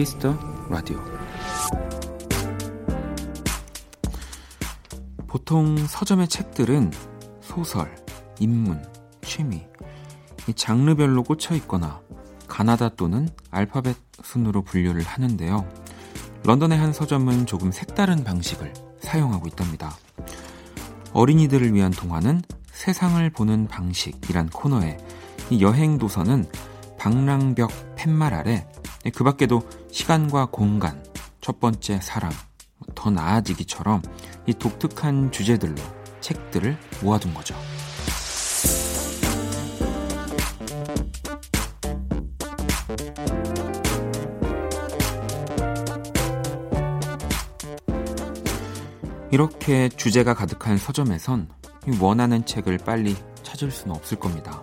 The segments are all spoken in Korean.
피스터라디오. 보통 서점의 책들은 소설, 인문, 취미, 이 장르별로 꽂혀 있거나 가나다 또는 알파벳 순으로 분류를 하는데요. 런던의 한 서점은 조금 색다른 방식을 사용하고 있답니다. 어린이들을 위한 동화는 세상을 보는 방식이란 코너에, 이 여행 도서는 방랑벽 팻말 아래 그 밖에도 시간과 공간, 첫 번째 사랑, 더 나아지기처럼 이 독특한 주제들로 책들을 모아둔 거죠. 이렇게 주제가 가득한 서점에선 원하는 책을 빨리 찾을 수는 없을 겁니다.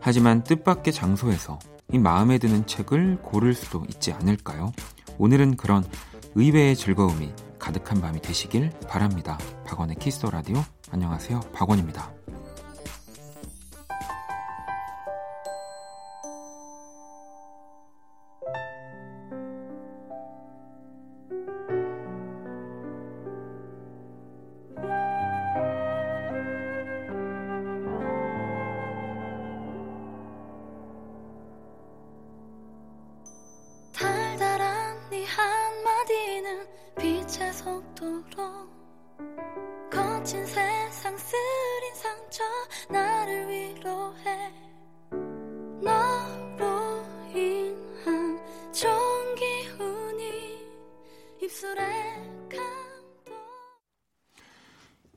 하지만 뜻밖의 장소에서 이 마음에 드는 책을 고를 수도 있지 않을까요? 오늘은 그런 의외의 즐거움이 가득한 밤이 되시길 바랍니다. 박원의 키스터 라디오, 안녕하세요, 박원입니다.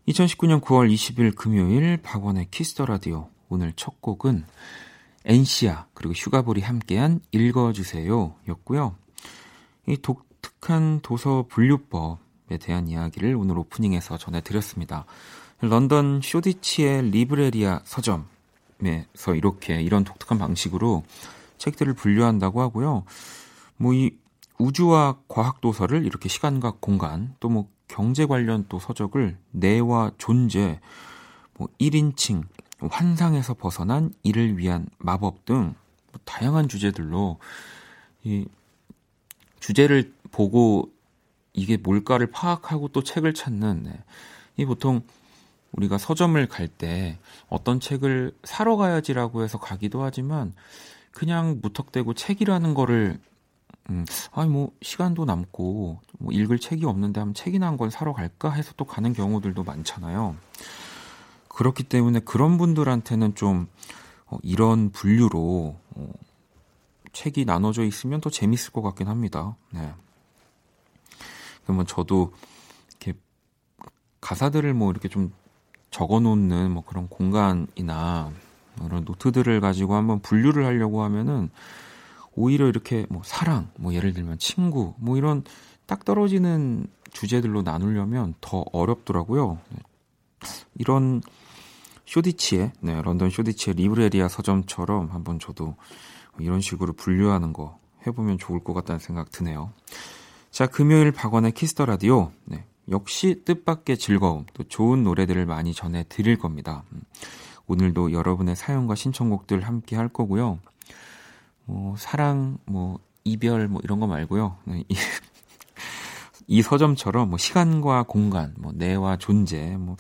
2019년 9월 20일 금요일 박원의 키스터라디오. 오늘 첫 곡은 엔시아 그리고 휴가볼이 함께한 읽어주세요 였고요. 이 독특한 도서 분류법에 대한 이야기를 오늘 오프닝에서 전해드렸습니다. 런던 쇼디치의 리브레리아 서점에서 이렇게 이런 독특한 방식으로 책들을 분류한다고 하고요. 뭐 이 우주와 과학도서를 이렇게 시간과 공간, 또 뭐 경제 관련 또 서적을 내와 존재, 뭐 1인칭, 환상에서 벗어난 이를 위한 마법 등 다양한 주제들로 이 주제를 보고 이게 뭘까를 파악하고 또 책을 찾는, 이 보통 우리가 서점을 갈 때 어떤 책을 사러 가야지라고 해서 가기도 하지만 그냥 무턱대고 책이라는 거를 아니 뭐 시간도 남고 뭐 읽을 책이 없는데 한번 책이나 한 권 사러 갈까 해서 또 가는 경우들도 많잖아요. 그렇기 때문에 그런 분들한테는 좀 이런 분류로 책이 나눠져 있으면 더 재밌을 것 같긴 합니다. 네. 그러면 저도 이렇게 가사들을 뭐 이렇게 좀 적어놓는 뭐 그런 공간이나 이런 노트들을 가지고 한번 분류를 하려고 하면은 오히려 이렇게 뭐 사랑, 뭐 예를 들면 친구, 뭐 이런 딱 떨어지는 주제들로 나누려면 더 어렵더라고요. 이런 쇼디치의, 네, 런던 쇼디치의 리브레리아 서점처럼 한번 저도 이런 식으로 분류하는 거 해보면 좋을 것 같다는 생각 드네요. 자, 금요일 박원의 키스터 라디오. 네, 역시 뜻밖의 즐거움, 또 좋은 노래들을 많이 전해드릴 겁니다. 오늘도 여러분의 사연과 신청곡들 함께 할 거고요. 뭐 사랑, 뭐 이별, 뭐 이런 거 말고요. 이 서점처럼 뭐 시간과 공간, 뭐 내와 존재, 뭐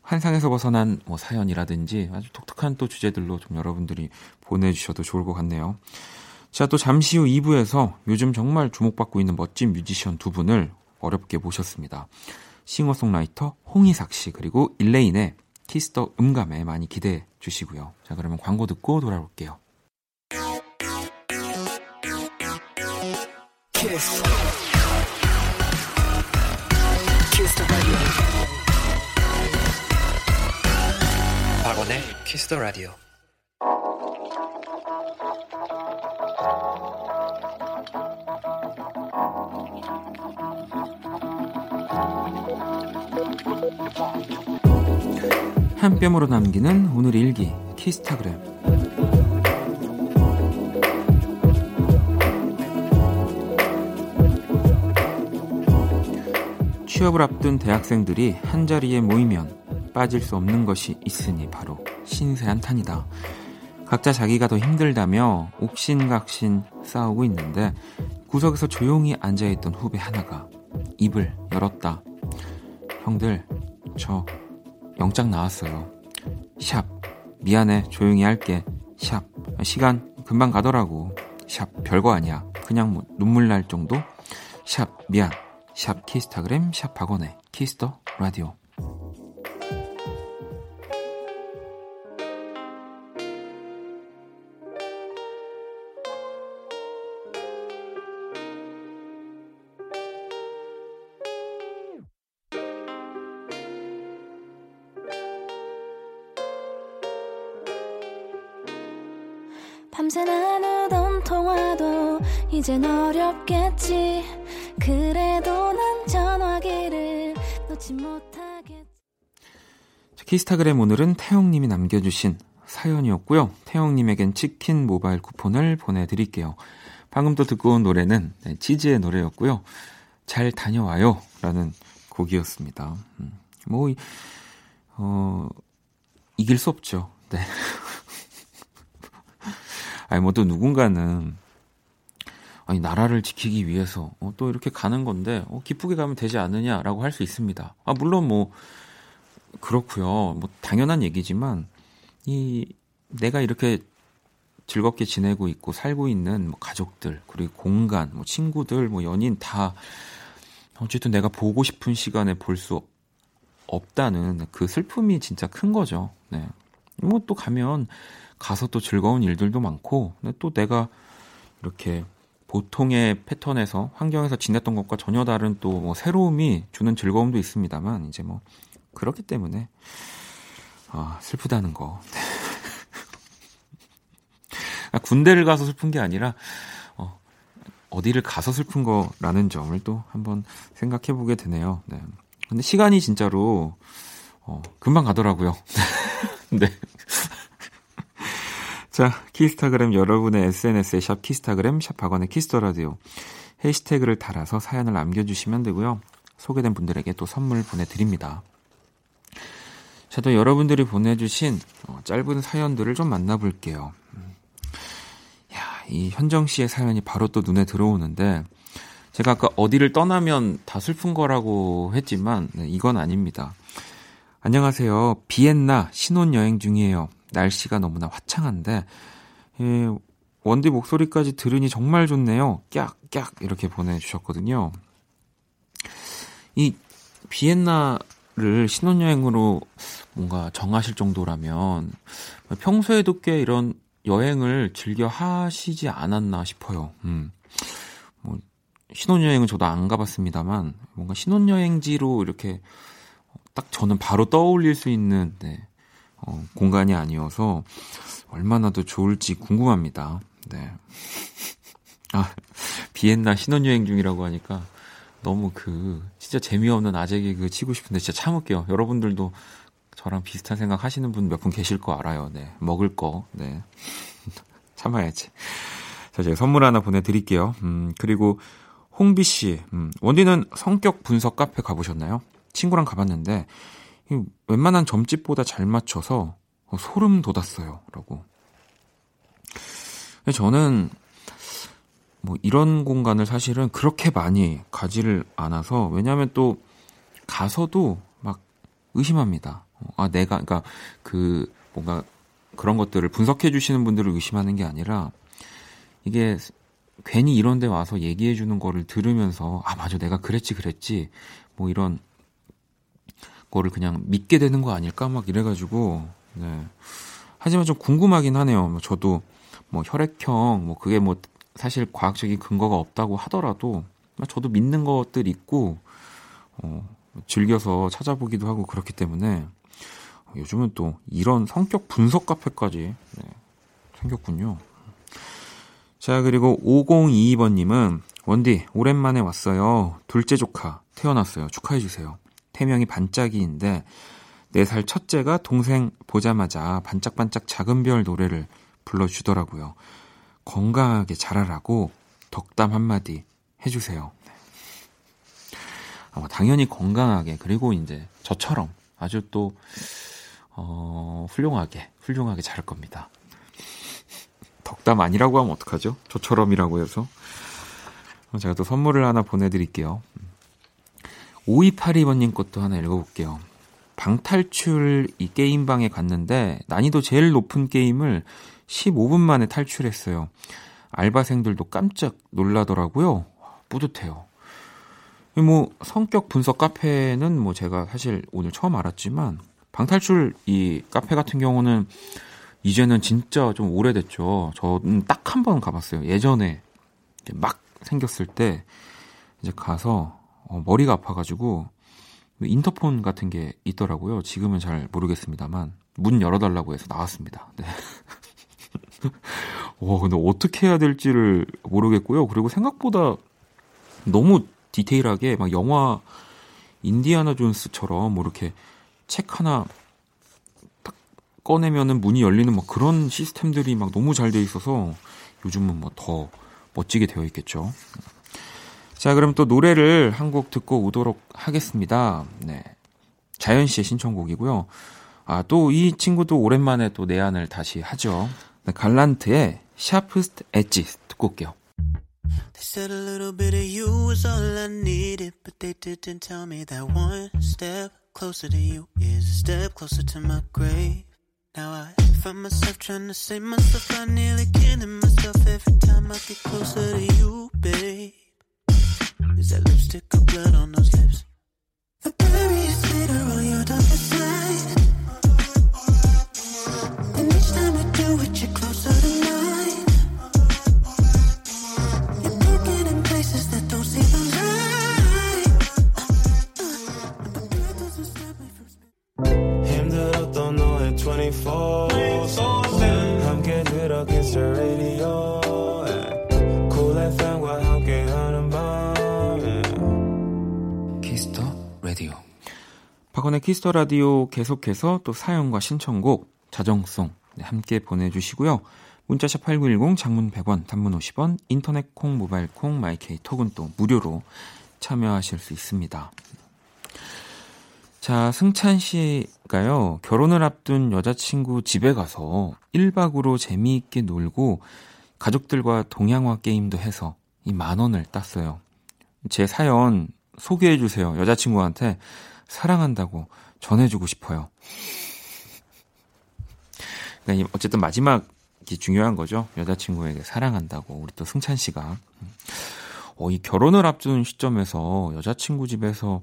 환상에서 벗어난 뭐 사연이라든지 아주 독특한 또 주제들로 좀 여러분들이 보내주셔도 좋을 것 같네요. 자, 또 잠시 후 2부에서 요즘 정말 주목받고 있는 멋진 뮤지션 두 분을 어렵게 모셨습니다. 싱어송라이터 홍이삭 씨 그리고 일레인의 키스터 음감에 많이 기대해 주시고요. 자, 그러면 광고 듣고 돌아올게요. Kiss. Kiss the radio. 박원의 Kiss the radio. 한 뼘으로 남기는 오늘 일기 키스타그램. 취업을 앞둔 대학생들이 한자리에 모이면 빠질 수 없는 것이 있으니 바로 신세한탄이다. 각자 자기가 더 힘들다며 옥신각신 싸우고 있는데 구석에서 조용히 앉아있던 후배 하나가 입을 열었다. 형들, 저 영장 나왔어요. 샵, 미안해, 조용히 할게. 샵, 시간 금방 가더라고. 샵, 별거 아니야. 그냥 뭐 눈물 날 정도? 샵, 미안. 샵, 키스타그램, 샵, 박원의 키스터 라디오. 밤새 나누던 통화도 이젠 어렵겠지. 그래도 난 전화기를 놓지 못하겠지. 키스타그램 오늘은 태영님이 남겨주신 사연이었고요. 태영님에겐 치킨 모바일 쿠폰을 보내드릴게요. 방금 또 듣고 온 노래는 치즈의 노래였고요. 잘 다녀와요 라는 곡이었습니다. 뭐 이길 수 없죠. 네. 아니 뭐 또 누군가는 아니 나라를 지키기 위해서 또 이렇게 가는 건데 기쁘게 가면 되지 않느냐라고 할 수 있습니다. 아 물론 뭐 그렇고요. 뭐 당연한 얘기지만 이 내가 이렇게 즐겁게 지내고 있고 살고 있는 뭐 가족들 그리고 공간, 뭐 친구들, 뭐 연인 다 어쨌든 내가 보고 싶은 시간에 볼 수 없다는 그 슬픔이 진짜 큰 거죠. 네. 뭐 또 가면 가서 또 즐거운 일들도 많고 또 내가 이렇게 보통의 패턴에서 환경에서 지냈던 것과 전혀 다른 또 뭐 새로움이 주는 즐거움도 있습니다만 이제 뭐 그렇기 때문에 슬프다는 거 군대를 가서 슬픈 게 아니라 어디를 가서 슬픈 거라는 점을 또 한번 생각해 보게 되네요. 네. 근데 시간이 진짜로 금방 가더라고요. 네. 자, 키스타그램 여러분의 SNS에 샵 키스타그램, 샵 박원의 키스터라디오 해시태그를 달아서 사연을 남겨주시면 되고요. 소개된 분들에게 또 선물 보내드립니다. 자, 또 여러분들이 보내주신 짧은 사연들을 좀 만나볼게요. 야, 이 현정 씨의 사연이 바로 또 눈에 들어오는데 제가 아까 어디를 떠나면 다 슬픈 거라고 했지만 네, 이건 아닙니다. 안녕하세요. 비엔나 신혼여행 중이에요. 날씨가 너무나 화창한데 원디 목소리까지 들으니 정말 좋네요. 깍깍 이렇게 보내주셨거든요. 이 비엔나를 신혼여행으로 뭔가 정하실 정도라면 평소에도 꽤 이런 여행을 즐겨 하시지 않았나 싶어요. 뭐 신혼여행은 저도 안 가봤습니다만 뭔가 신혼여행지로 이렇게 딱 저는 바로 떠올릴 수 있는 네, 공간이 아니어서 얼마나 더 좋을지 궁금합니다. 네. 아, 비엔나 신혼여행 중이라고 하니까 너무 진짜 재미없는 아재 개그 치고 싶은데 진짜 참을게요. 여러분들도 저랑 비슷한 생각 하시는 분 몇 분 계실 거 알아요. 네. 먹을 거. 네. 참아야지. 자, 제가 선물 하나 보내드릴게요. 그리고 홍비 씨. 원디는 성격 분석 카페 가보셨나요? 친구랑 가봤는데 웬만한 점집보다 잘 맞춰서 소름 돋았어요 라고. 저는 뭐 이런 공간을 사실은 그렇게 많이 가지를 않아서 왜냐하면 또 가서도 막 의심합니다. 아 내가 그러니까 그 뭔가 그런 것들을 분석해 주시는 분들을 의심하는 게 아니라 이게 괜히 이런 데 와서 얘기해 주는 거를 들으면서 아 맞아 내가 그랬지 뭐 이런 거를 그냥 믿게 되는 거 아닐까 막 이래가지고 네. 하지만 좀 궁금하긴 하네요. 저도 뭐 혈액형 뭐 그게 뭐 사실 과학적인 근거가 없다고 하더라도 저도 믿는 것들 있고 즐겨서 찾아보기도 하고 그렇기 때문에 요즘은 또 이런 성격 분석 카페까지 네. 생겼군요. 자 그리고 5022번님은 원디 오랜만에 왔어요. 둘째 조카 태어났어요. 축하해주세요. 태명이 반짝이인데 4살 첫째가 동생 보자마자 반짝반짝 작은 별 노래를 불러주더라고요. 건강하게 자라라고 덕담 한마디 해주세요. 당연히 건강하게 그리고 이제 저처럼 아주 또 훌륭하게 자랄 겁니다. 덕담 아니라고 하면 어떡하죠? 저처럼이라고 해서 제가 또 선물을 하나 보내드릴게요. 5282번님 것도 하나 읽어볼게요. 방탈출 이 게임방에 갔는데 난이도 제일 높은 게임을 15분 만에 탈출했어요. 알바생들도 깜짝 놀라더라고요. 뿌듯해요. 뭐 성격 분석 카페는 뭐 제가 사실 오늘 처음 알았지만 방탈출 이 카페 같은 경우는 이제는 진짜 좀 오래됐죠. 저는 딱 한 번 가봤어요. 예전에 막 생겼을 때 이제 가서 머리가 아파가지고 인터폰 같은 게 있더라고요. 지금은 잘 모르겠습니다만 문 열어달라고 해서 나왔습니다. 네. 근데 어떻게 해야 될지를 모르겠고요. 그리고 생각보다 너무 디테일하게 막 영화 인디아나 존스처럼 뭐 이렇게 책 하나 딱 꺼내면은 문이 열리는 막 그런 시스템들이 막 너무 잘 돼 있어서 요즘은 뭐 더 멋지게 되어 있겠죠. 자, 그럼 또 노래를 한 곡 듣고 오도록 하겠습니다. 네, 자연 씨의 신청곡이고요. 아, 또 이 친구도 오랜만에 또 내한을 다시 하죠. 네, 갈란트의 Sharpest Edges 듣고 올게요. They said a little bit of you was all I needed, but they didn't tell me that one step closer to you is a step closer to my grave. Now I find myself trying to save myself, I nearly killing myself every time I get closer to you, babe. Is that lipstick or blood on those lips? The berry is bitter on your darkest side. And each time I do it, you're closer to mine. You're looking in places that don't see the light. And the blood doesn't stop me from spinning. 힘들었던 너의 24/7 함께 들어 Kiss the radio. Cool FM과 함께하는 밤. 키스터 라디오. 박원의 키스터 라디오 계속해서 또 사연과 신청곡. 자정송 함께 보내주시고요. 문자샵 8910, 장문 100원, 단문 50원, 인터넷 콩, 모바일 콩, 마이케이 톡은 또 무료로 참여하실 수 있습니다. 자, 승찬 씨가요. 결혼을 앞둔 여자친구 집에 가서 1박으로 재미있게 놀고 가족들과 동양화 게임도 해서 이 10,000원을 땄어요. 제 사연 소개해주세요. 여자친구한테 사랑한다고 전해주고 싶어요. 어쨌든 마지막이 중요한 거죠. 여자친구에게 사랑한다고 우리 또 승찬 씨가 이 결혼을 앞둔 시점에서 여자친구 집에서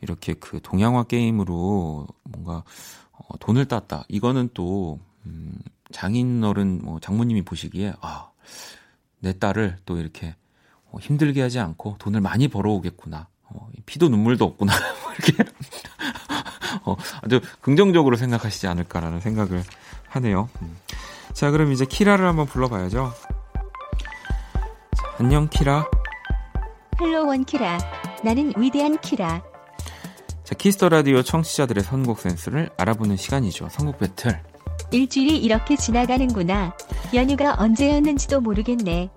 이렇게 그 동양화 게임으로 뭔가 돈을 땄다. 이거는 또 장인어른 뭐 장모님이 보시기에 아, 내 딸을 또 이렇게 힘들게 하지 않고 돈을 많이 벌어오겠구나. 피도 눈물도 없구나. 이렇게 아주 긍정적으로 생각하시지 않을까라는 생각을 하네요. 자, 그럼 이제 키라를 한번 불러봐야죠. 자, 안녕 키라. 헬로 원 키라. 나는 위대한 키라. 자, 키스터 라디오 청취자들의 선곡 센스를 알아보는 시간이죠. 선곡 배틀. 일주일이 이렇게 지나가는구나. 연휴가 언제였는지도 모르겠네.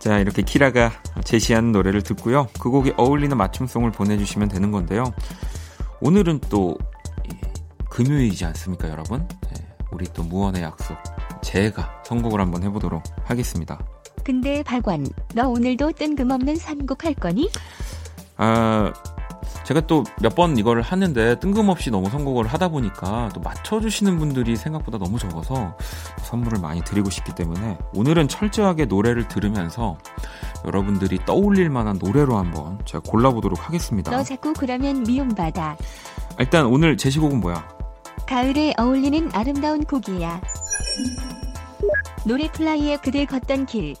자, 이렇게 키라가 제시한 노래를 듣고요. 그 곡에 어울리는 맞춤송을 보내주시면 되는 건데요. 오늘은 또 금요일이지 않습니까, 여러분? 네, 우리 또 무언의 약속, 제가 선곡을 한번 해보도록 하겠습니다. 근데 박원, 너 오늘도 뜬금없는 선곡 할 거니? 아, 제가 또 몇 번 이걸 하는데 뜬금없이 너무 선곡을 하다 보니까 또 맞춰주시는 분들이 생각보다 너무 적어서 선물을 많이 드리고 싶기 때문에 오늘은 철저하게 노래를 들으면서 여러분들이 떠올릴 만한 노래로 한번 제가 골라보도록 하겠습니다. 너 자꾸 그러면 미움받아. 일단 오늘 제시곡은 뭐야? 가을에 어울리는 아름다운 곡이야. 놀이플라이의 그들 걷던 길.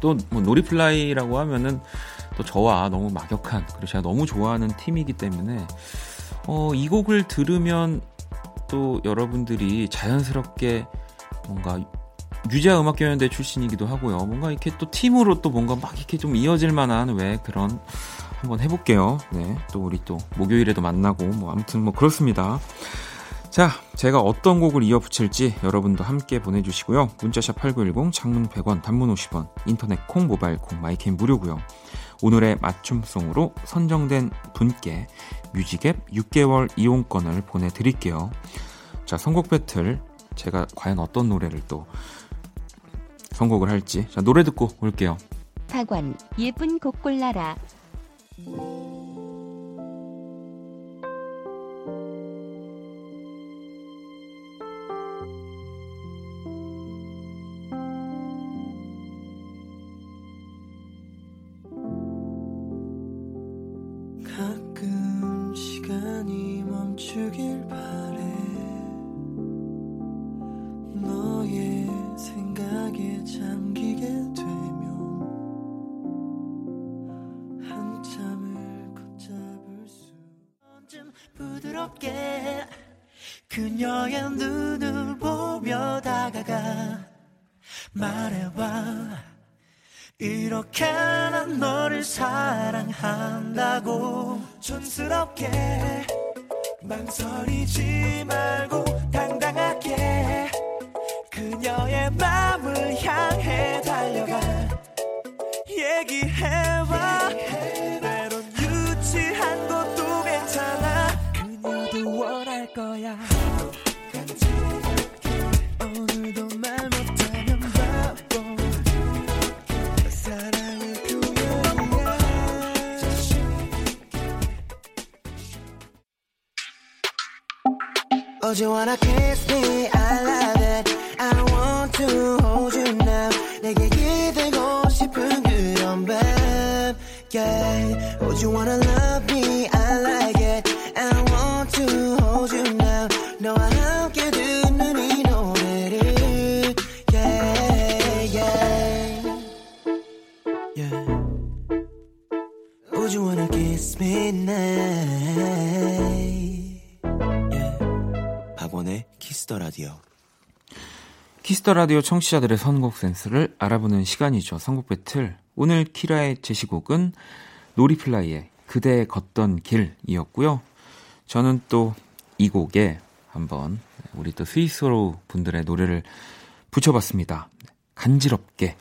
또 뭐 놀이플라이라고 하면은 또 저와 너무 막역한, 그리고 제가 너무 좋아하는 팀이기 때문에 이 곡을 들으면 또 여러분들이 자연스럽게 뭔가 유재하 음악경연대회 출신이기도 하고요. 뭔가 이렇게 또 팀으로 또 뭔가 막 이렇게 좀 이어질 만한 왜 그런 한번 해볼게요. 네, 또 우리 또 목요일에도 만나고 뭐 아무튼 뭐 그렇습니다. 자, 제가 어떤 곡을 이어붙일지 여러분도 함께 보내주시고요. 문자샵 8910, 장문 100원, 단문 50원, 인터넷 콩, 모바일 콩, 마이캠 무료고요. 오늘의 맞춤송으로 선정된 분께 뮤직앱 6개월 이용권을 보내드릴게요. 자, 선곡 배틀, 제가 과연 어떤 노래를 또 선곡을 할지. 자, 노래 듣고 올게요. 박원, 예쁜 곡 골라라. 가끔 시간이 멈추길 바래. 너의 생각에 잠기게 되면 한참을 걷잡을 수. 언젠 부드럽게 그녀의 눈을 보며 다가가 말해봐. 이렇게 난 너를 사랑한다고 촌스럽게 망설이지 말고 당당하게 그녀의 마음을 향해 달려가. 얘기해봐. 때론 유치한 것도 괜찮아. 그녀도 원할 거야. Do you wanna kiss me? I love it. I want to hold you now. 내게 기대고 싶은 그런 밤. Yeah. Would you wanna love me? I like it. I want to hold you now. 너와 함께 듣는 이 노래를. Yeah, yeah. Yeah. Would you wanna kiss me now? 피스터라디오. 피스터라디오 청취자들의 선곡 센스를 알아보는 시간이죠. 선곡 배틀. 오늘 키라의 제시곡은 노리플라이의 그대의 걷던 길이었고요. 저는 또 이 곡에 한번 우리 또 스위스로 분들의 노래를 붙여봤습니다. 간지럽게.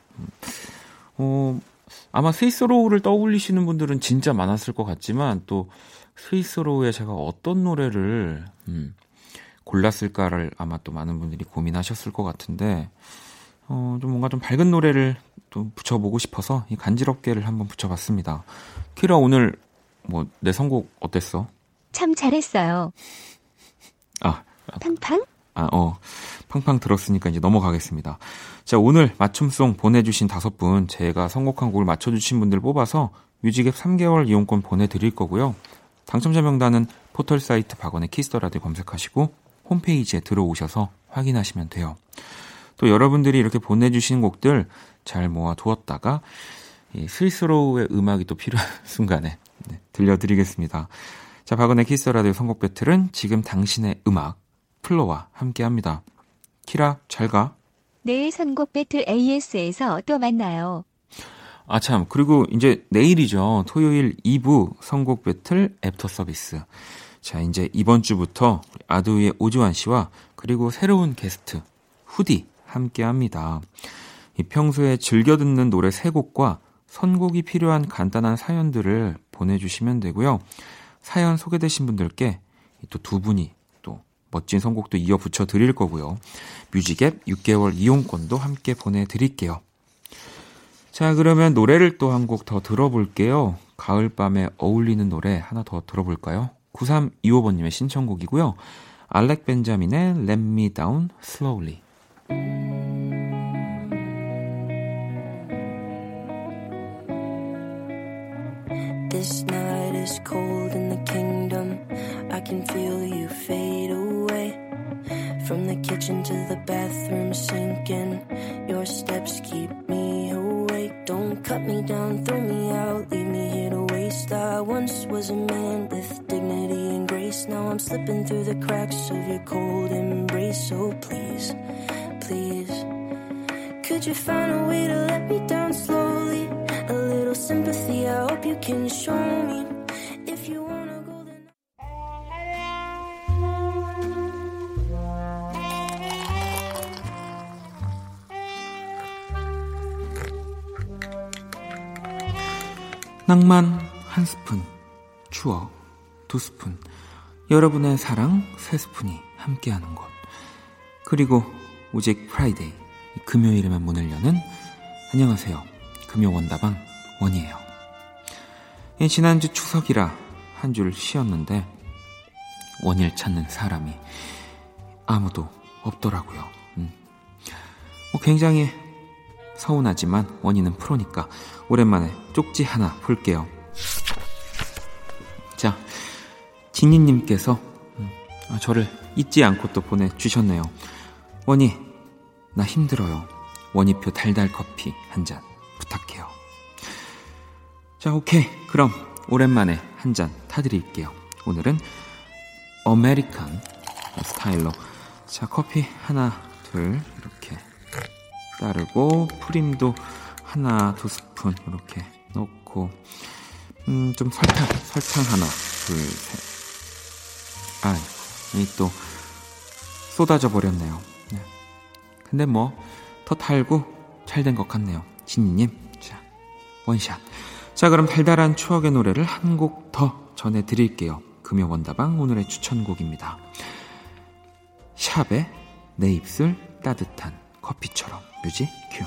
아마 스위스로를 떠올리시는 분들은 진짜 많았을 것 같지만 또 스위스로에 제가 어떤 노래를 골랐을까를 아마 또 많은 분들이 고민하셨을 것 같은데 좀 뭔가 좀 밝은 노래를 또 붙여보고 싶어서 이 간지럽게를 한번 붙여봤습니다. 키라 오늘 뭐 내 선곡 어땠어? 참 잘했어요. 팡팡? 팡팡 들었으니까 이제 넘어가겠습니다. 자, 오늘 맞춤송 보내주신 5분 제가 선곡한 곡을 맞춰주신 분들 뽑아서 뮤직앱 3개월 이용권 보내드릴 거고요. 당첨자 명단은 포털 사이트 박원의 키스더라디오 검색하시고 홈페이지에 들어오셔서 확인하시면 돼요. 또 여러분들이 이렇게 보내주신 곡들 잘 모아두었다가 이 스위스로우의 음악이 또 필요한 순간에 들려드리겠습니다. 자, 박원의 키스더라디오 선곡 배틀은 지금 당신의 음악 플로와 함께합니다. 키라, 잘 가. 내일 선곡 배틀 AS에서 또 만나요. 아, 참. 그리고 이제 내일이죠. 토요일 2부 선곡 배틀 애프터 서비스. 자, 이제 이번 주부터 아두의 오지환 씨와 그리고 새로운 게스트 후디 함께합니다. 이 평소에 즐겨 듣는 노래 3곡과 선곡이 필요한 간단한 사연들을 보내주시면 되고요. 사연 소개되신 분들께 또 2분이 또 멋진 선곡도 이어 붙여 드릴 거고요. 뮤직앱 6개월 이용권도 함께 보내드릴게요. 자, 그러면 노래를 또 한 곡 더 들어볼게요. 가을밤에 어울리는 노래 하나 더 들어볼까요? 9325번님의 신청곡이고요. 알렉 벤자민의 Let Me Down Slowly. This night is cold in the kingdom. I can feel you fade away. From the kitchen to the bathroom sinking. Your steps keep me awake. Don't cut me down, throw me out, leave me here to waste. I once was a man with dignity and grace. Now I'm slipping through the cracks of your cold embrace. So please, please, could you find a way to let me down slowly? A little sympathy, I hope you can show me. If you want to go then 낭만 1스푼, 추억 2스푼, 여러분의 사랑 3스푼이 함께하는 곳. 그리고 오직 프라이데이, 금요일에만 문을 여는 안녕하세요 금요 원다방 원이에요. 지난주 추석이라 한 줄 쉬었는데 원일 찾는 사람이 아무도 없더라고요. 굉장히 서운하지만 원이는 프로니까 오랜만에 쪽지 하나 풀게요. 자, 진희님께서 저를 잊지 않고 또 보내주셨네요. 원이, 나 힘들어요. 원이표 달달 커피 한 잔 부탁해요. 자, 오케이. 그럼 오랜만에 한 잔 타드릴게요. 오늘은 아메리칸 스타일로. 자, 커피 하나, 둘 이렇게 따르고 프림도 하나, 두 스푼 이렇게 넣고 좀 설탕 하나, 둘, 셋. 아이 또 쏟아져 버렸네요. 네. 근데 뭐 더 달고 잘 된 것 같네요. 진이님, 자 원샷. 자, 그럼 달달한 추억의 노래를 한 곡 더 전해드릴게요. 금요 원다방 오늘의 추천곡입니다. 샵의 내 입술 따뜻한 커피처럼. 뮤직 큐.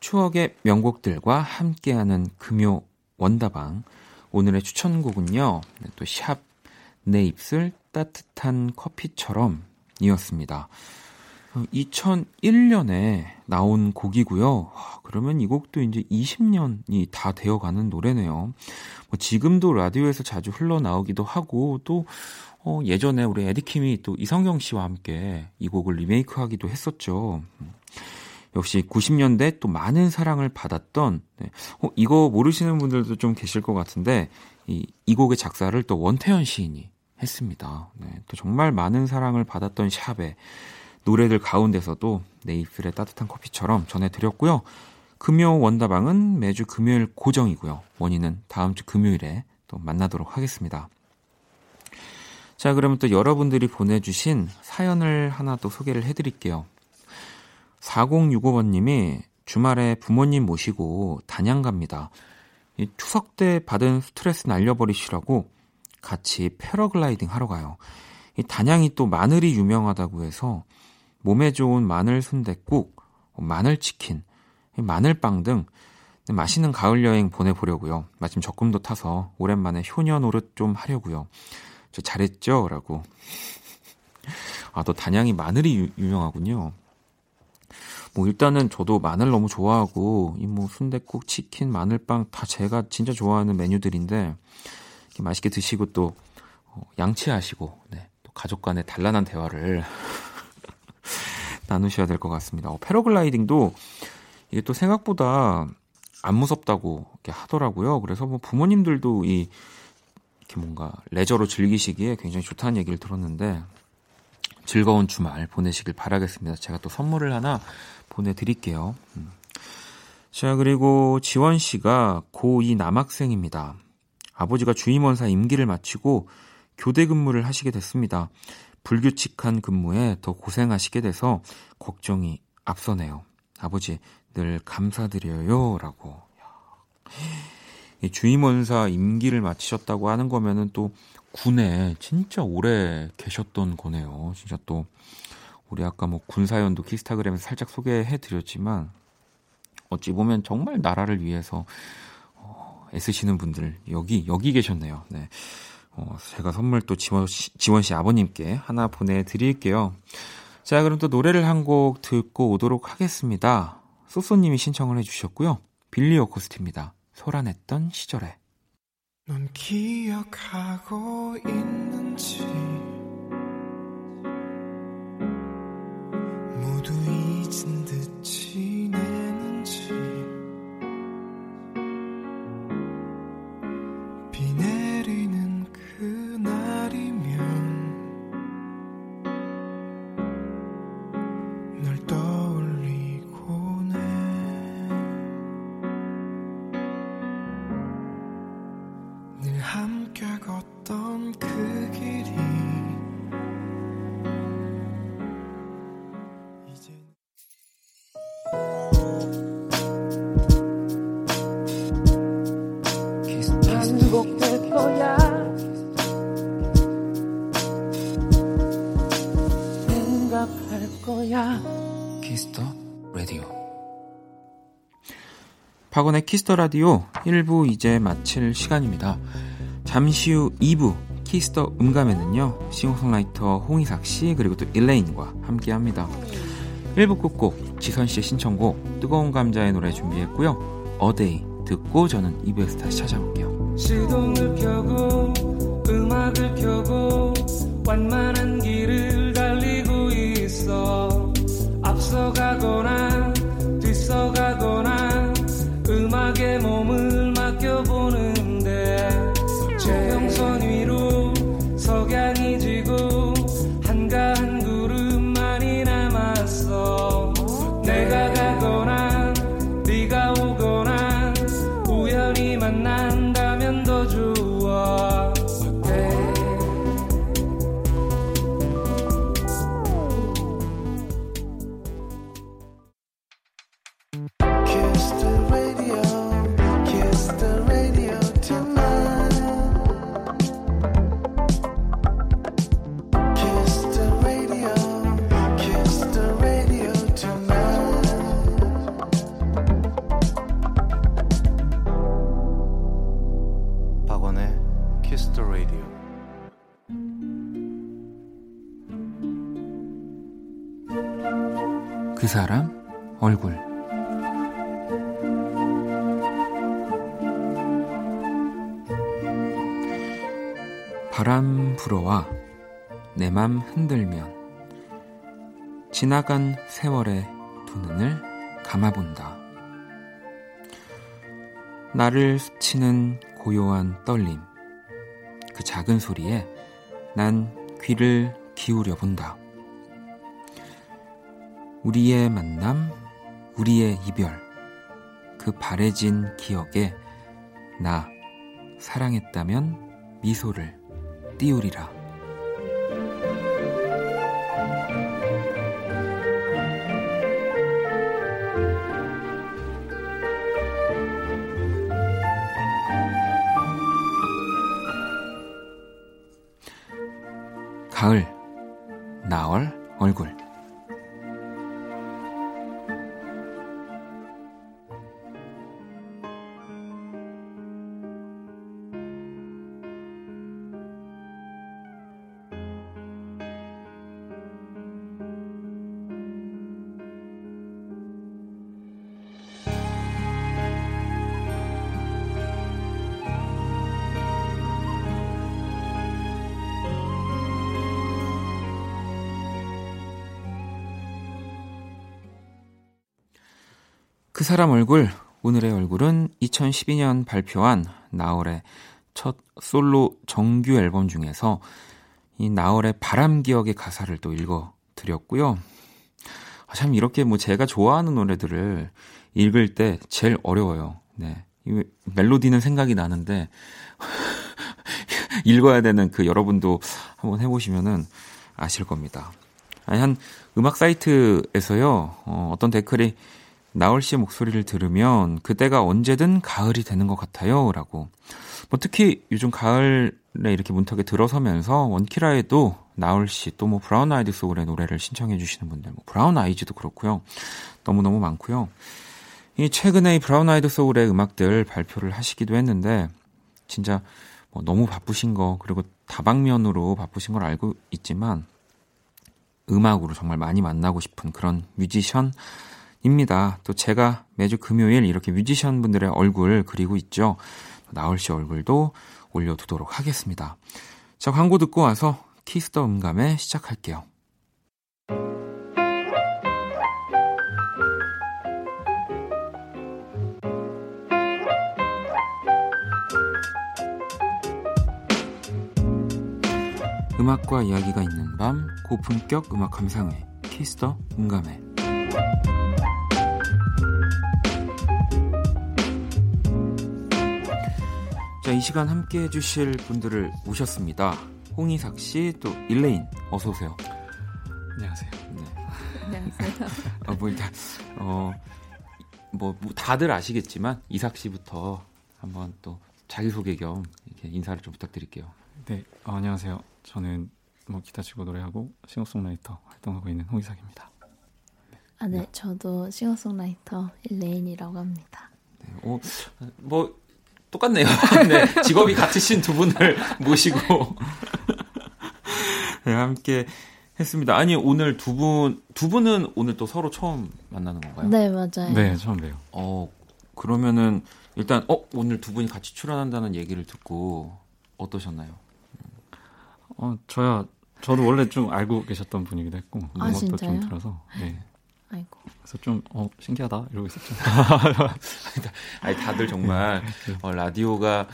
추억의 명곡들과 함께하는 금요 원다방 오늘의 추천곡은요, 또 샵 내 입술 따뜻한 커피처럼 이었습니다. 2001년에 나온 곡이고요. 그러면 이 곡도 이제 20년이 다 되어가는 노래네요. 뭐 지금도 라디오에서 자주 흘러나오기도 하고 또 예전에 우리 에디킴이 또 이성경 씨와 함께 이 곡을 리메이크하기도 했었죠. 역시 90년대 또 많은 사랑을 받았던, 이거 모르시는 분들도 좀 계실 것 같은데 이 곡의 작사를 또 원태현 시인이 했습니다. 네, 또 정말 많은 사랑을 받았던 샵의 노래들 가운데서도 내 입술의 따뜻한 커피처럼 전해드렸고요. 금요 원다방은 매주 금요일 고정이고요. 원인은 다음 주 금요일에 또 만나도록 하겠습니다. 자, 그러면 또 여러분들이 보내주신 사연을 하나 또 소개를 해드릴게요. 4065번님이 주말에 부모님 모시고 단양 갑니다. 추석 때 받은 스트레스 날려버리시라고 같이 패러글라이딩 하러 가요. 단양이 또 마늘이 유명하다고 해서 몸에 좋은 마늘 순댓국, 마늘 치킨, 마늘빵 등 맛있는 가을 여행 보내보려고요. 마침 적금도 타서 오랜만에 효녀 노릇 좀 하려고요. 저 잘했죠? 라고. 아, 또 단양이 마늘이 유명하군요. 뭐 일단은 저도 마늘 너무 좋아하고 이 뭐 순댓국, 치킨, 마늘빵 다 제가 진짜 좋아하는 메뉴들인데 이렇게 맛있게 드시고 또 양치하시고, 네, 또 가족 간의 단란한 대화를 나누셔야 될 것 같습니다. 패러글라이딩도 이게 또 생각보다 안 무섭다고 이렇게 하더라고요. 그래서 뭐 부모님들도 이렇게 뭔가 레저로 즐기시기에 굉장히 좋다는 얘기를 들었는데 즐거운 주말 보내시길 바라겠습니다. 제가 또 선물을 하나 보내드릴게요. 자, 그리고 지원 씨가 고2 남학생입니다. 아버지가 주임원사 임기를 마치고 교대 근무를 하시게 됐습니다. 불규칙한 근무에 더 고생하시게 돼서 걱정이 앞서네요. 아버지 늘 감사드려요. 라고. 이 주임원사 임기를 마치셨다고 하는 거면은 또 군에 진짜 오래 계셨던 거네요. 진짜 또 우리 아까 뭐 군사연도 키스타그램에서 살짝 소개해드렸지만 어찌 보면 정말 나라를 위해서 애쓰시는 분들 여기 계셨네요. 네, 제가 선물 또 지원 씨 아버님께 하나 보내드릴게요. 자, 그럼 또 노래를 한 곡 듣고 오도록 하겠습니다. 소소님이 신청을 해주셨고요. 빌리 어코스트입니다. 소란했던 시절에. 넌 기억하고 있는지 모두 잊은 듯 지내는지 비 내리는 그날 함께 걷던 그 길이 이제... 반복될 거야. 생각할 거야. 피스터 라디오. 박원의 키스터라디오 1부 이제 마칠 시간입니다. 잠시 후 2부 키스터 음감에는요, 싱어송라이터 홍이삭씨 그리고 또 일레인과 함께합니다. 1부 끝곡 지선씨의 신청곡 뜨거운 감자의 노래 준비했고요. 어데이 듣고 저는 2부에서 다시 찾아올게요. 시동을 켜고 음악을 켜고 완만한 길을 달리고 있어. 앞서가거나 뒤서가거나 음악에 몸을 맡겨보는데 제형선 위로 석양이 지고 한가한 구름만이 남았어. 내가 가거나 네가 오거나 우연히 만난다면 더 좋아. 그 사람 얼굴. 바람 불어와 내 맘 흔들면 지나간 세월의 두 눈을 감아본다. 나를 스치는 고요한 떨림, 그 작은 소리에 난 귀를 기울여 본다. 우리의 만남, 우리의 이별, 그 바래진 기억에 나 사랑했다면 미소를 띄우리라. 가을, 나얼 얼굴. 그 사람 얼굴. 오늘의 얼굴은 2012년 발표한 나얼의 첫 솔로 정규 앨범 중에서 이 나얼의 바람 기억의 가사를 또 읽어드렸고요. 참 이렇게 뭐 제가 좋아하는 노래들을 읽을 때 제일 어려워요. 네, 멜로디는 생각이 나는데 읽어야 되는 그 여러분도 한번 해보시면은 아실 겁니다. 한 음악 사이트에서요, 어떤 댓글이 나얼 씨의 목소리를 들으면 그때가 언제든 가을이 되는 것 같아요 라고. 뭐 특히 요즘 가을에 이렇게 문턱에 들어서면서 원키라에도 나얼 씨, 또 뭐 브라운 아이드 소울의 노래를 신청해 주시는 분들, 뭐 브라운 아이즈도 그렇고요. 너무너무 많고요. 이 최근에 이 브라운 아이드 소울의 음악들 발표를 하시기도 했는데 진짜 뭐 너무 바쁘신 거, 그리고 다방면으로 바쁘신 걸 알고 있지만 음악으로 정말 많이 만나고 싶은 그런 뮤지션 입니다. 또 제가 매주 금요일 이렇게 뮤지션 분들의 얼굴 그리고 있죠. 나얼 씨 얼굴도 올려두도록 하겠습니다. 자, 광고 듣고 와서 키스 더 음감에 시작할게요. 음악과 이야기가 있는 밤, 고품격 음악 감상회 키스 더 음감회. 자, 이 시간 함께해 주실 분들을 모셨습니다. 홍이삭 씨, 또 일레인, 어서 오세요. 안녕하세요. 네. 안녕하세요. 다들 아시겠지만 이삭 씨부터 한번 또 자기소개 겸 이렇게 인사를 좀 부탁드릴게요. 네, 안녕하세요. 저는 기타 치고 노래하고 싱어송라이터 활동하고 있는 홍이삭입니다. 네, 저도 싱어송라이터 일레인이라고 합니다. 네, 똑같네요. 네, 직업이 같으신 두 분을 모시고 네, 함께 했습니다. 아니, 오늘 두 분은 오늘 또 서로 처음 만나는 건가요? 네, 맞아요. 네, 처음 봬요. 그러면은 일단 오늘 두 분이 같이 출연한다는 얘기를 듣고 어떠셨나요? 저도 원래 좀 알고 계셨던 분이기도 했고 음악도 좀 들어서. 네. 아이고. 그래서 좀 신기하다 이러고 있었잖아요. 아니, 다들 정말 라디오가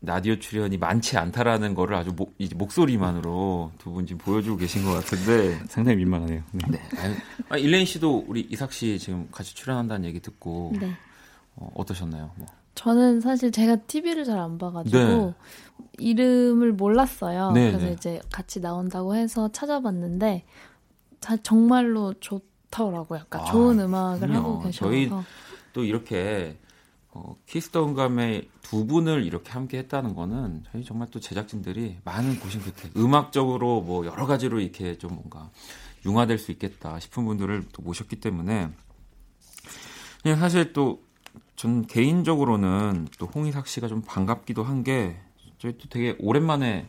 라디오 출연이 많지 않다라는 거를 아주 목소리만으로 두 분 지금 보여주고 계신 것 같은데 상당히 민망하네요. 네. 네. 일레인 씨도 우리 이삭 씨 지금 같이 출연한다는 얘기 듣고 네. 어떠셨나요? 저는 사실 제가 TV를 잘 안 봐가지고 네. 이름을 몰랐어요. 네, 그래서 네. 이제 같이 나온다고 해서 찾아봤는데 정말로 좋더라고요. 약간 좋은 음악을 그럼요. 하고 계셔서 저희 또 이렇게 키스터 음감의 두 분을 이렇게 함께 했다는 거는 저희 정말 또 제작진들이 많은 고심 끝에 음악적으로 여러 가지로 이렇게 좀 뭔가 융화될 수 있겠다 싶은 분들을 또 모셨기 때문에 그냥 사실 또 전 개인적으로는 또 홍이삭 씨가 좀 반갑기도 한 게 저희 또 되게 오랜만에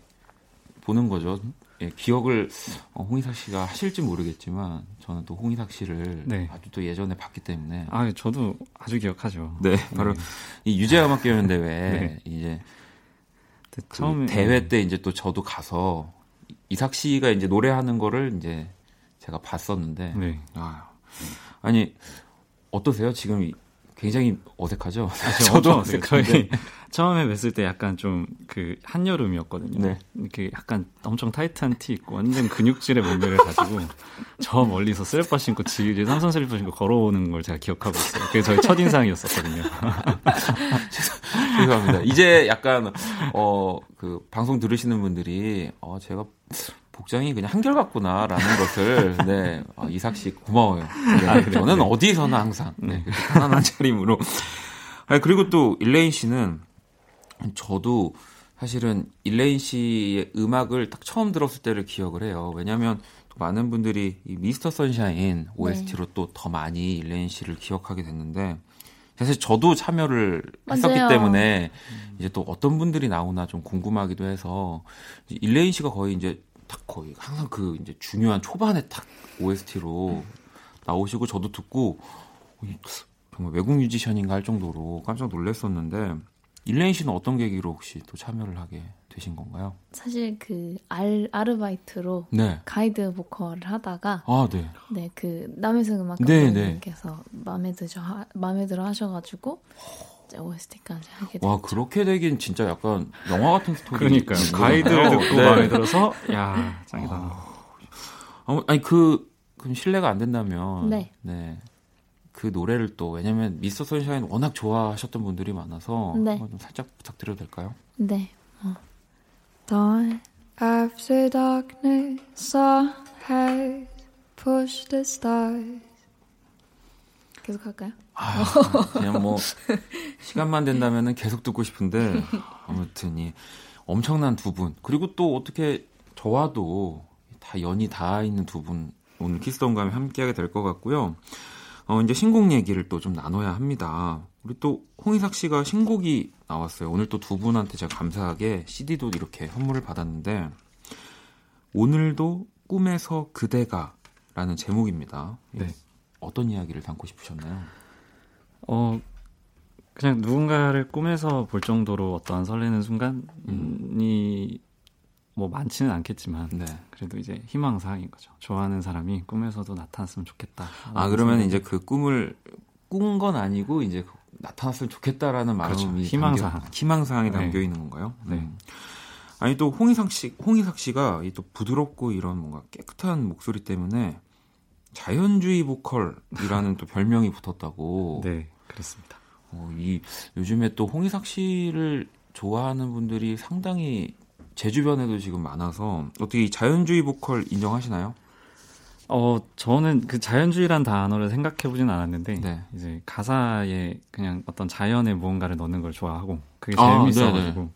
보는 거죠. 예, 기억을 홍이삭 씨가 하실지 모르겠지만 저는 또 홍이삭 씨를 네. 아주 또 예전에 봤기 때문에 저도 아주 기억하죠. 네, 바로 네. 이 유재하 음악경연대회 네. 이제 처음 대회 때 이제 또 저도 가서 이삭 씨가 이제 노래하는 거를 이제 제가 봤었는데 네. 아니 어떠세요? 지금 굉장히 어색하죠? 사실 저도 어색한데 처음에 뵀을 때 약간 좀 한여름이었거든요. 네. 이렇게 약간 엄청 타이트한 티 입고 완전 근육질의 몸매를 가지고 저 멀리서 슬리퍼 신고 삼선 슬리퍼 신고 걸어오는 걸 제가 기억하고 있어요. 그게 저희 첫인상이었었거든요. 죄송합니다. 이제 약간 방송 들으시는 분들이 제가 복장이 그냥 한결같구나라는 것을 네, 이삭 씨 고마워요. 네, 저는 네. 어디서나 항상 네, 편안한 차림으로. 그리고 또 일레인 씨는 저도 사실은 일레인 씨의 음악을 딱 처음 들었을 때를 기억을 해요. 왜냐하면 또 많은 분들이 이 미스터 선샤인 OST로 네. 또 더 많이 일레인 씨를 기억하게 됐는데 사실 저도 참여를 했었기 맞아요. 때문에 이제 또 어떤 분들이 나오나 좀 궁금하기도 해서 일레인 씨가 거의 항상 이제 중요한 초반에 딱 OST로 나오시고 저도 듣고 정말 외국 뮤지션인가 할 정도로 깜짝 놀랐었는데 일레인 씨는 어떤 계기로 혹시 또 참여를 하게 되신 건가요? 사실 아르바이트로 네. 가이드 보컬을 하다가 네. 네, 남혜승 음악 감독님께서 마음에 들어 하셔가지고 OST까지 하게 됐죠. 와, 그렇게 되긴 진짜 약간 영화 같은 스토리. 그러니까요. 가이드를 듣고 네. 마음에 들어서 야, 짱이다. 아니 그럼 실례가 안 된다면 네. 네. 그 노래를 또 왜냐면 미스터 선샤인 워낙 좋아하셨던 분들이 많아서 네. 좀 살짝 부탁드려도 될까요? 네. Dawn after darkness our head push the stars. 계속 할까요? 그냥 시간만 된다면은 계속 듣고 싶은데 아무튼 이 엄청난 두 분 그리고 또 어떻게 저와도 다 연이 다 있는 두 분 오늘 키스덤감에 함께하게 될 것 같고요. 이제 신곡 얘기를 또 좀 나눠야 합니다. 우리 또 홍이삭 씨가 신곡이 나왔어요. 오늘 또 두 분한테 제가 감사하게 CD도 이렇게 선물을 받았는데 오늘도 꿈에서 그대가라는 제목입니다. 네. 어떤 이야기를 담고 싶으셨나요? 그냥 누군가를 꿈에서 볼 정도로 어떠한 설레는 순간이 많지는 않겠지만 네. 그래도 이제 희망사항인 거죠. 좋아하는 사람이 꿈에서도 나타났으면 좋겠다. 그러면 이제 그 꿈을 꾼 건 아니고 이제 나타났으면 좋겠다라는 마음이 그렇죠. 희망사항이 담겨 있는 건가요? 네. 아니 또 홍이삭 씨가 또 부드럽고 이런 뭔가 깨끗한 목소리 때문에 자연주의 보컬이라는 또 별명이 붙었다고. 네, 그렇습니다. 이 요즘에 또 홍이삭 씨를 좋아하는 분들이 상당히 제 주변에도 지금 많아서 어떻게 이 자연주의 보컬 인정하시나요? 저는 그 자연주의란 단어를 생각해보진 않았는데 네. 이제 가사에 그냥 어떤 자연의 무언가를 넣는 걸 좋아하고 그게 재미있어가지고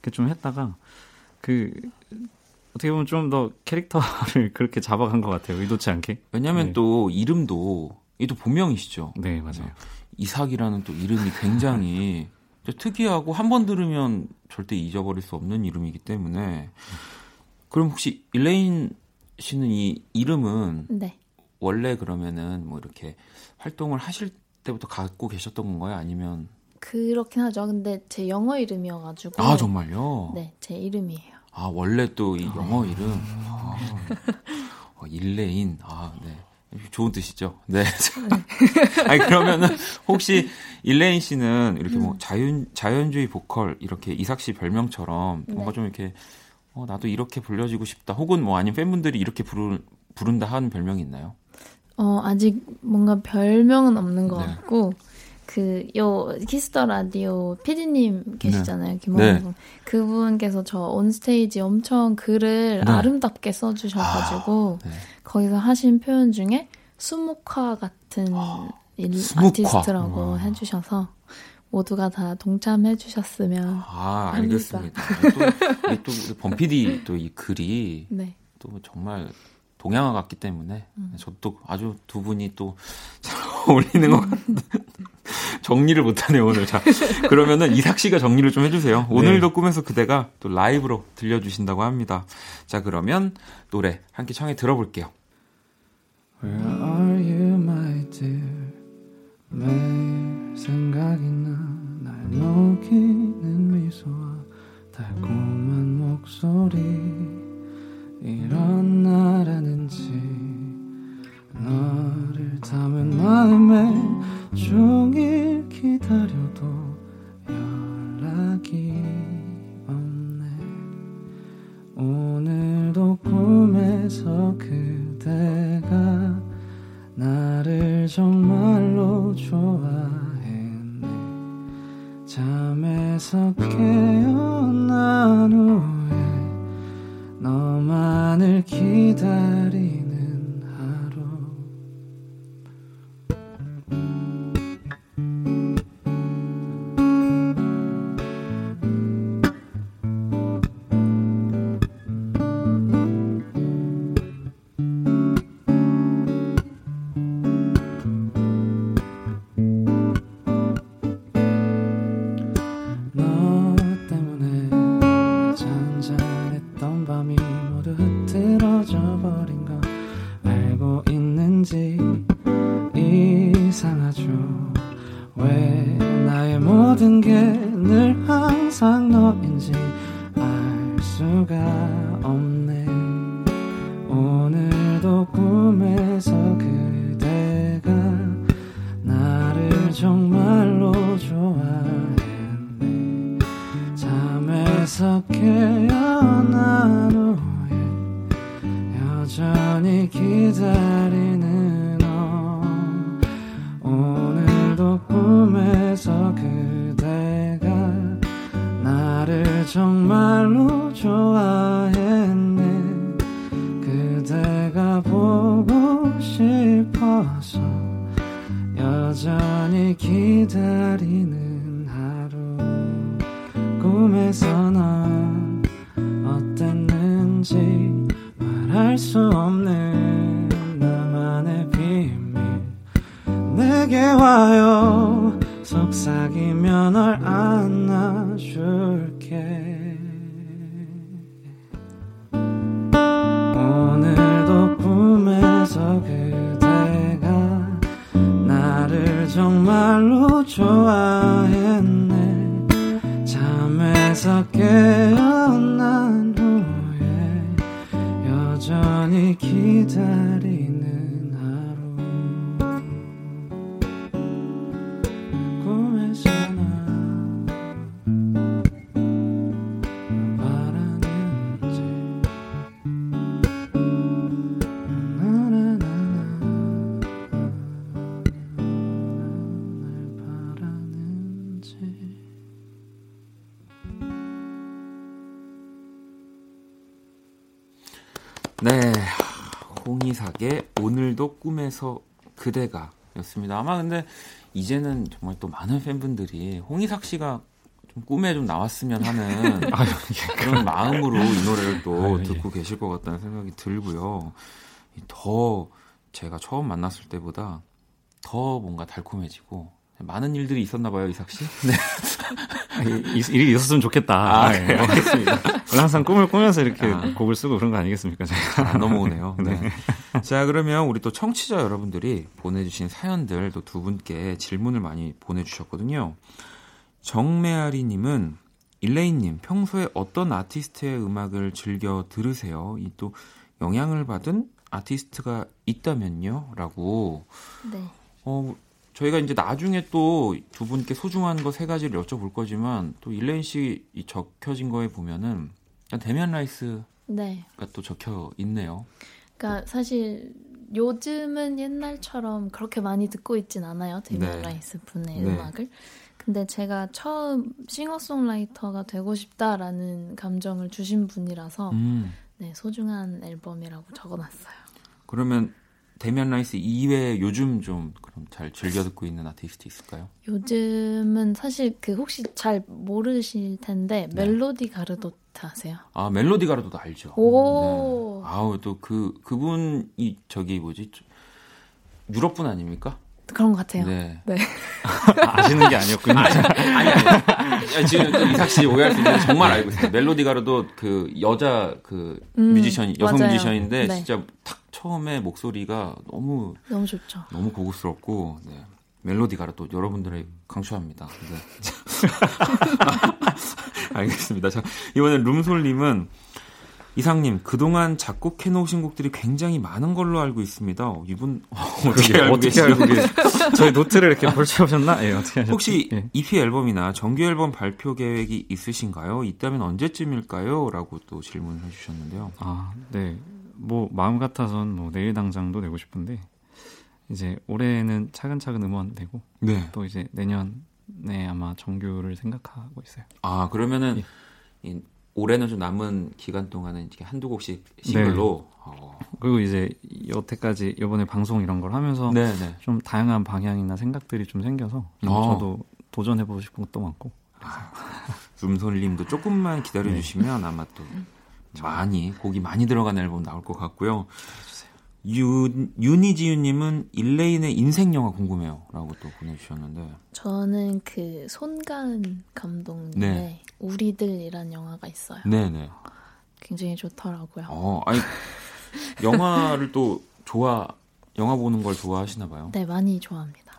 그렇게 좀 했다가 그 어떻게 보면 좀 더 캐릭터를 그렇게 잡아간 것 같아요. 의도치 않게. 왜냐하면 네. 또 이름도 이게 또 본명이시죠? 네, 맞아요. 이삭이라는 또 이름이 굉장히 특이하고 한 번 들으면 절대 잊어버릴 수 없는 이름이기 때문에 그럼 혹시 일레인 씨는 이 이름은 네. 원래 그러면은 뭐 이렇게 활동을 하실 때부터 갖고 계셨던 건가요? 아니면 그렇긴 하죠. 근데 제 영어 이름이어가지고 아 정말요? 네, 제 이름이에요. 아 원래 또 이 영어 이름 일레인 네. 좋은 뜻이죠. 네. 아니 그러면은 혹시 일레인 씨는 이렇게 뭐 자연주의 보컬 이렇게 이삭 씨 별명처럼 뭔가 네. 좀 이렇게 나도 이렇게 불려지고 싶다. 혹은 뭐 아니면 팬분들이 이렇게 부른다 하는 별명이 있나요? 아직 뭔가 별명은 없는 것 네. 같고 그요 피스터 라디오 PD님 계시잖아요. 네. 김원근 네. 그분께서 저 온스테이지 엄청 글을 네. 아름답게 써주셔가지고 네. 거기서 하신 표현 중에 수목화 같은 아티스트라고 해주셔서 모두가 다 동참해주셨으면 합니다. 알겠습니다. 또 범피디 또 이 글이 네. 또 정말 동양화 같기 때문에 저도 아주 두 분이 또 잘 어울리는 것 같은데 정리를 못하네 오늘. 자 그러면은 이삭 씨가 정리를 좀 해주세요. 오늘도 네. 꿈에서 그대가 또 라이브로 들려주신다고 합니다. 자 그러면 노래 함께 청해 들어볼게요. Where are you, my dear? 매일 생각이 나날 녹이는 미소와 달콤한 목소리. 이런 나라는지 너를 담은 마음에 종일 기다려도 연락이 없네. 오늘도 꿈에서 그대가 나를 정말로 좋아했네. 잠에서 깨어난 후에 너만을 기다리는 하루. 너 때문에 잔잔했던 밤이 버린 거 알고 있는지 이상하죠. 왜 나의 모든 게 늘 항상 너인지 알 수가 없네. 오늘도 꿈에서 그대가 나를 정말로 좋아했네. 잠에서 깨어난 후 여전히 기다리는 너. 오늘도 꿈에서 그대가 나를 정말로 좋아했네. 그대가 보고 싶어서 여전히 기다리는 하루. 꿈에서 넌 어땠는지 할 수 없는 나만의 비밀 내게 와요. 속삭이면 널 안아줄게. 오늘도 꿈에서 그대가 나를 정말로 좋아했네. 잠에서 깨어난 후 여전히 기다리는 하루. 꿈에서 나 바라는지 나나나나 날 바라는 네, 홍이삭의 오늘도 꿈에서 그대가 였습니다. 아마 근데 이제는 정말 또 많은 팬분들이 홍이삭 씨가 좀 꿈에 좀 나왔으면 하는 그런 마음으로 이 노래를 또 듣고 계실 것 같다는 생각이 들고요. 더 제가 처음 만났을 때보다 더 뭔가 달콤해지고 많은 일들이 있었나 봐요, 이삭 씨. 네. 일이 있었으면 좋겠다. 아, 네. 알겠습니다. 항상 꿈을 꾸면서 이렇게 곡을 쓰고 그런 거 아니겠습니까? 제가. 안 넘어오네요. 네. 네. 자, 그러면 우리 또 청취자 여러분들이 보내주신 사연들 또 두 분께 질문을 많이 보내주셨거든요. 정메아리님은 일레인님 평소에 어떤 아티스트의 음악을 즐겨 들으세요? 이 또 영향을 받은 아티스트가 있다면요? 라고. 네. 저희가 이제 나중에 또 두 분께 소중한 거 세 가지를 여쭤볼 거지만 또 일레인 씨 적혀진 거에 보면은 데미안 라이스가 네. 또 적혀 있네요. 그러니까 사실 요즘은 옛날처럼 그렇게 많이 듣고 있진 않아요. 데미안 네. 라이스 분의 네. 음악을. 근데 제가 처음 싱어송라이터가 되고 싶다라는 감정을 주신 분이라서 네, 소중한 앨범이라고 적어놨어요. 그러면 데미안 라이스 이외에 요즘 좀 그럼 잘 즐겨 듣고 있는 아티스트 있을까요? 요즘은 사실 그 혹시 잘 모르실 텐데 네. 멜로디 가르도트 아세요? 아 멜로디 가르도트 알죠. 오. 네. 아우 또 그분이 저기 뭐지 유럽 분 아닙니까? 그런 것 같아요. 네. 네. 아시는 게 아니었군요. 아니. 지금 이삭 씨 오해할 수 있는데 정말 알고 있어요. 멜로디 가르도 그 여자 그 뮤지션이 여성 맞아요. 뮤지션인데 네. 진짜 탁 처음에 목소리가 너무 좋죠. 너무 고급스럽고 네. 멜로디 가르도 여러분들의 강추합니다. 네. 알겠습니다. 자, 이번에 룸솔님은 이상님, 그동안 작곡해 놓으신 곡들이 굉장히 많은 걸로 알고 있습니다. 이분 어떻게 알고 계세요? 저희 노트를 이렇게 벌쳐오셨나? 예, 어떻게 하셨죠? 혹시 예. EP 앨범이나 정규 앨범 발표 계획이 있으신가요? 있다면 언제쯤일까요? 라고 또 질문을 해주셨는데요. 아, 네. 뭐 마음 같아선 뭐 내일 당장도 내고 싶은데 이제 올해는 차근차근 음원 내고 네. 또 이제 내년에 아마 정규를 생각하고 있어요. 아, 그러면은 예. 올해는 좀 남은 기간 동안은 이렇게 한두 곡씩 싱글로 네. 그리고 이제 여태까지 이번에 방송 이런 걸 하면서 네네. 좀 다양한 방향이나 생각들이 좀 생겨서 저도 도전해보고 싶은 것도 많고 음솔님도 조금만 기다려주시면 네. 아마 또 많이 곡이 많이 들어간 앨범 나올 것 같고요. 유니지유님은 일레인의 인생 영화 궁금해요 라고 또 보내주셨는데 저는 그 손가은 감독님의 네. 우리들이란 영화가 있어요. 네네. 굉장히 좋더라고요. 아니 영화를 또 영화 보는 걸 좋아하시나 봐요. 네, 많이 좋아합니다.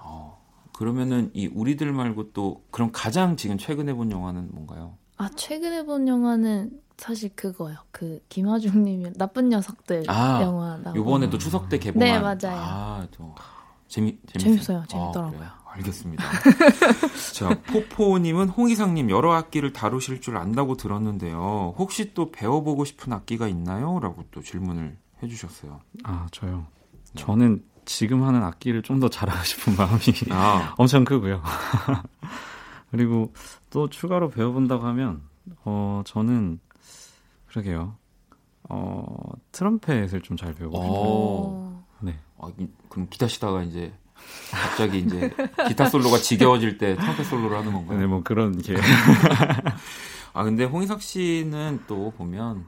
그러면은 이 우리들 말고 또 그럼 가장 지금 최근에 본 영화는 뭔가요? 최근에 본 영화는 사실 그거요. 그 김하중님이 나쁜 녀석들 영화 나오고 이번에 또 추석 때 개봉한. 네 맞아요. 또 재밌어요. 재밌더라고요. 알겠습니다. 자 포포님은 홍이상님 여러 악기를 다루실 줄 안다고 들었는데요. 혹시 또 배워보고 싶은 악기가 있나요?라고 또 질문을 해주셨어요. 저요. 네. 저는 지금 하는 악기를 좀 더 잘하고 싶은 마음이 엄청 크고요. 그리고 또 추가로 배워본다고 하면 저는 그러게요. 트럼펫을 좀 잘 배우고 싶어요. 네. 그럼 기타 치다가 이제 갑자기 이제 기타 솔로가 지겨워질 때 트럼펫 솔로를 하는 건가요? 네, 뭐 그런 게. 근데 홍이삭 씨는 또 보면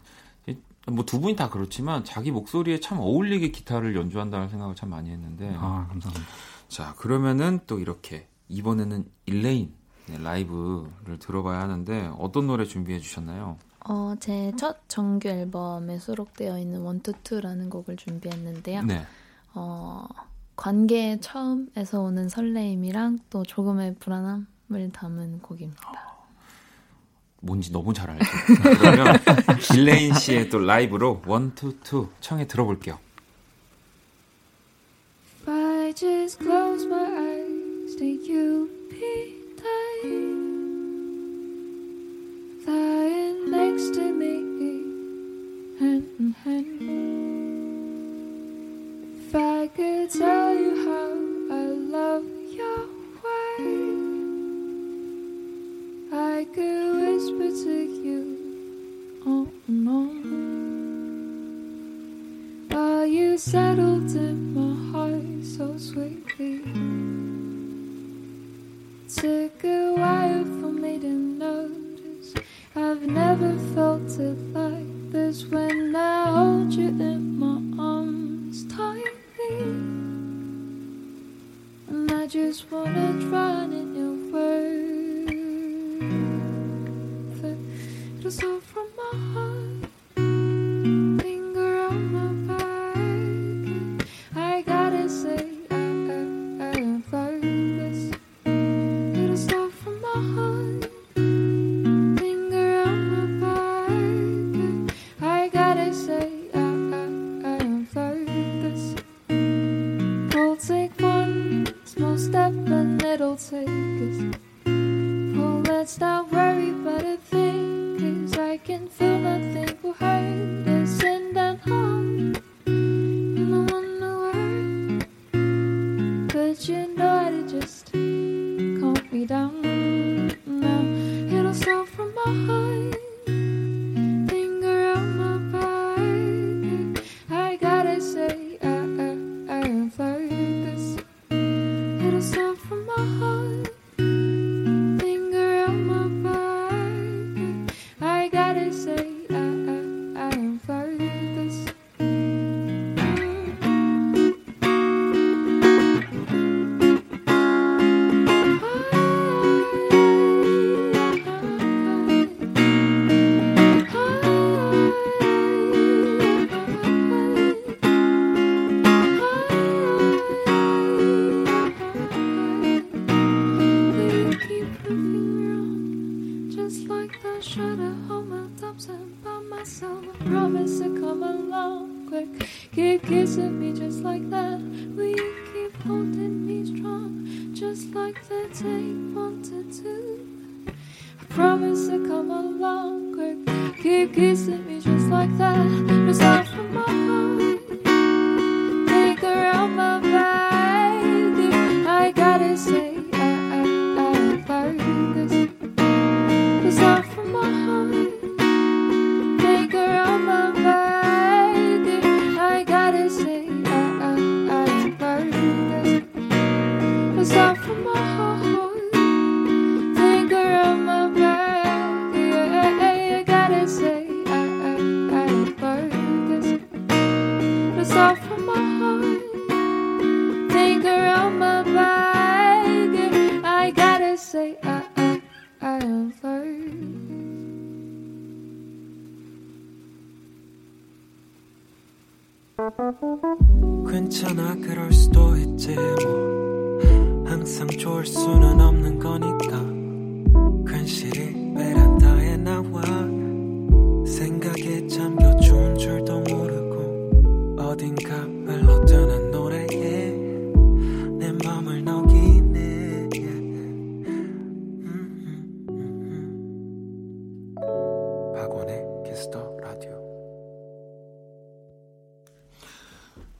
뭐 두 분이 다 그렇지만 자기 목소리에 참 어울리게 기타를 연주한다는 생각을 참 많이 했는데. 감사합니다. 자, 그러면은 또 이렇게 이번에는 일레인 네, 라이브를 들어봐야 하는데 어떤 노래 준비해 주셨나요? 제 첫 정규 앨범에 수록되어 있는 1, 2, 2라는 곡을 준비했는데요. 네. 관계의 처음에서 오는 설레임이랑 또 조금의 불안함을 담은 곡입니다. 뭔지 너무 잘 알죠. 그러면 일레인 씨의 또 라이브로 1, 2, 2 청해 들어볼게요. I just close my eyes to you be tight lying next to me hand in hand if I could tell you how I love your way I could whisper to you on and on It settled in my heart so sweetly. Took a while for me to notice. I've never felt it like this when I hold you in my arms tightly. And I just wanna drown in your words. It was all from my heart.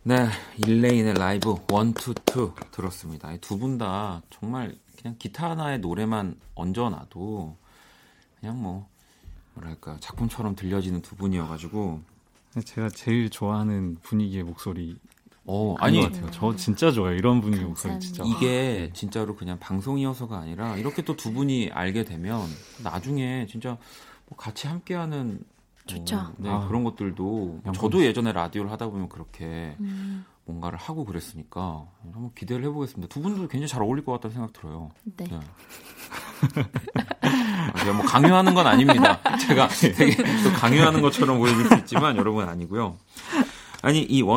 네, 일레인의 라이브 1, 2, 2 들었습니다. 두 분 다 정말 그냥 기타 하나의 노래만 얹어놔도 그냥 뭐랄까 작품처럼 들려지는 두 분이어가지고 제가 제일 좋아하는 분위기의 목소리. 아니 것 같아요. 저 진짜 좋아요. 이런 분위기 목소리 진짜. 이게 진짜로 그냥 방송이어서가 아니라 이렇게 또 두 분이 알게 되면 나중에 진짜 뭐 같이 함께하는. 좋죠. 네, 그런 것들도 저도 예전에 라디오를 하다 보면 그렇게 뭔가를 하고 그랬으니까 한번 기대를 해보겠습니다. 두 분도 굉장히 잘 어울릴 것 같다는 생각 들어요. 네. 네. 제가 뭐 강요하는 건 아닙니다. 제가 되게 또 강요하는 것처럼 보여질 수 있지만 여러분 아니고요. 아니 이 1, 2,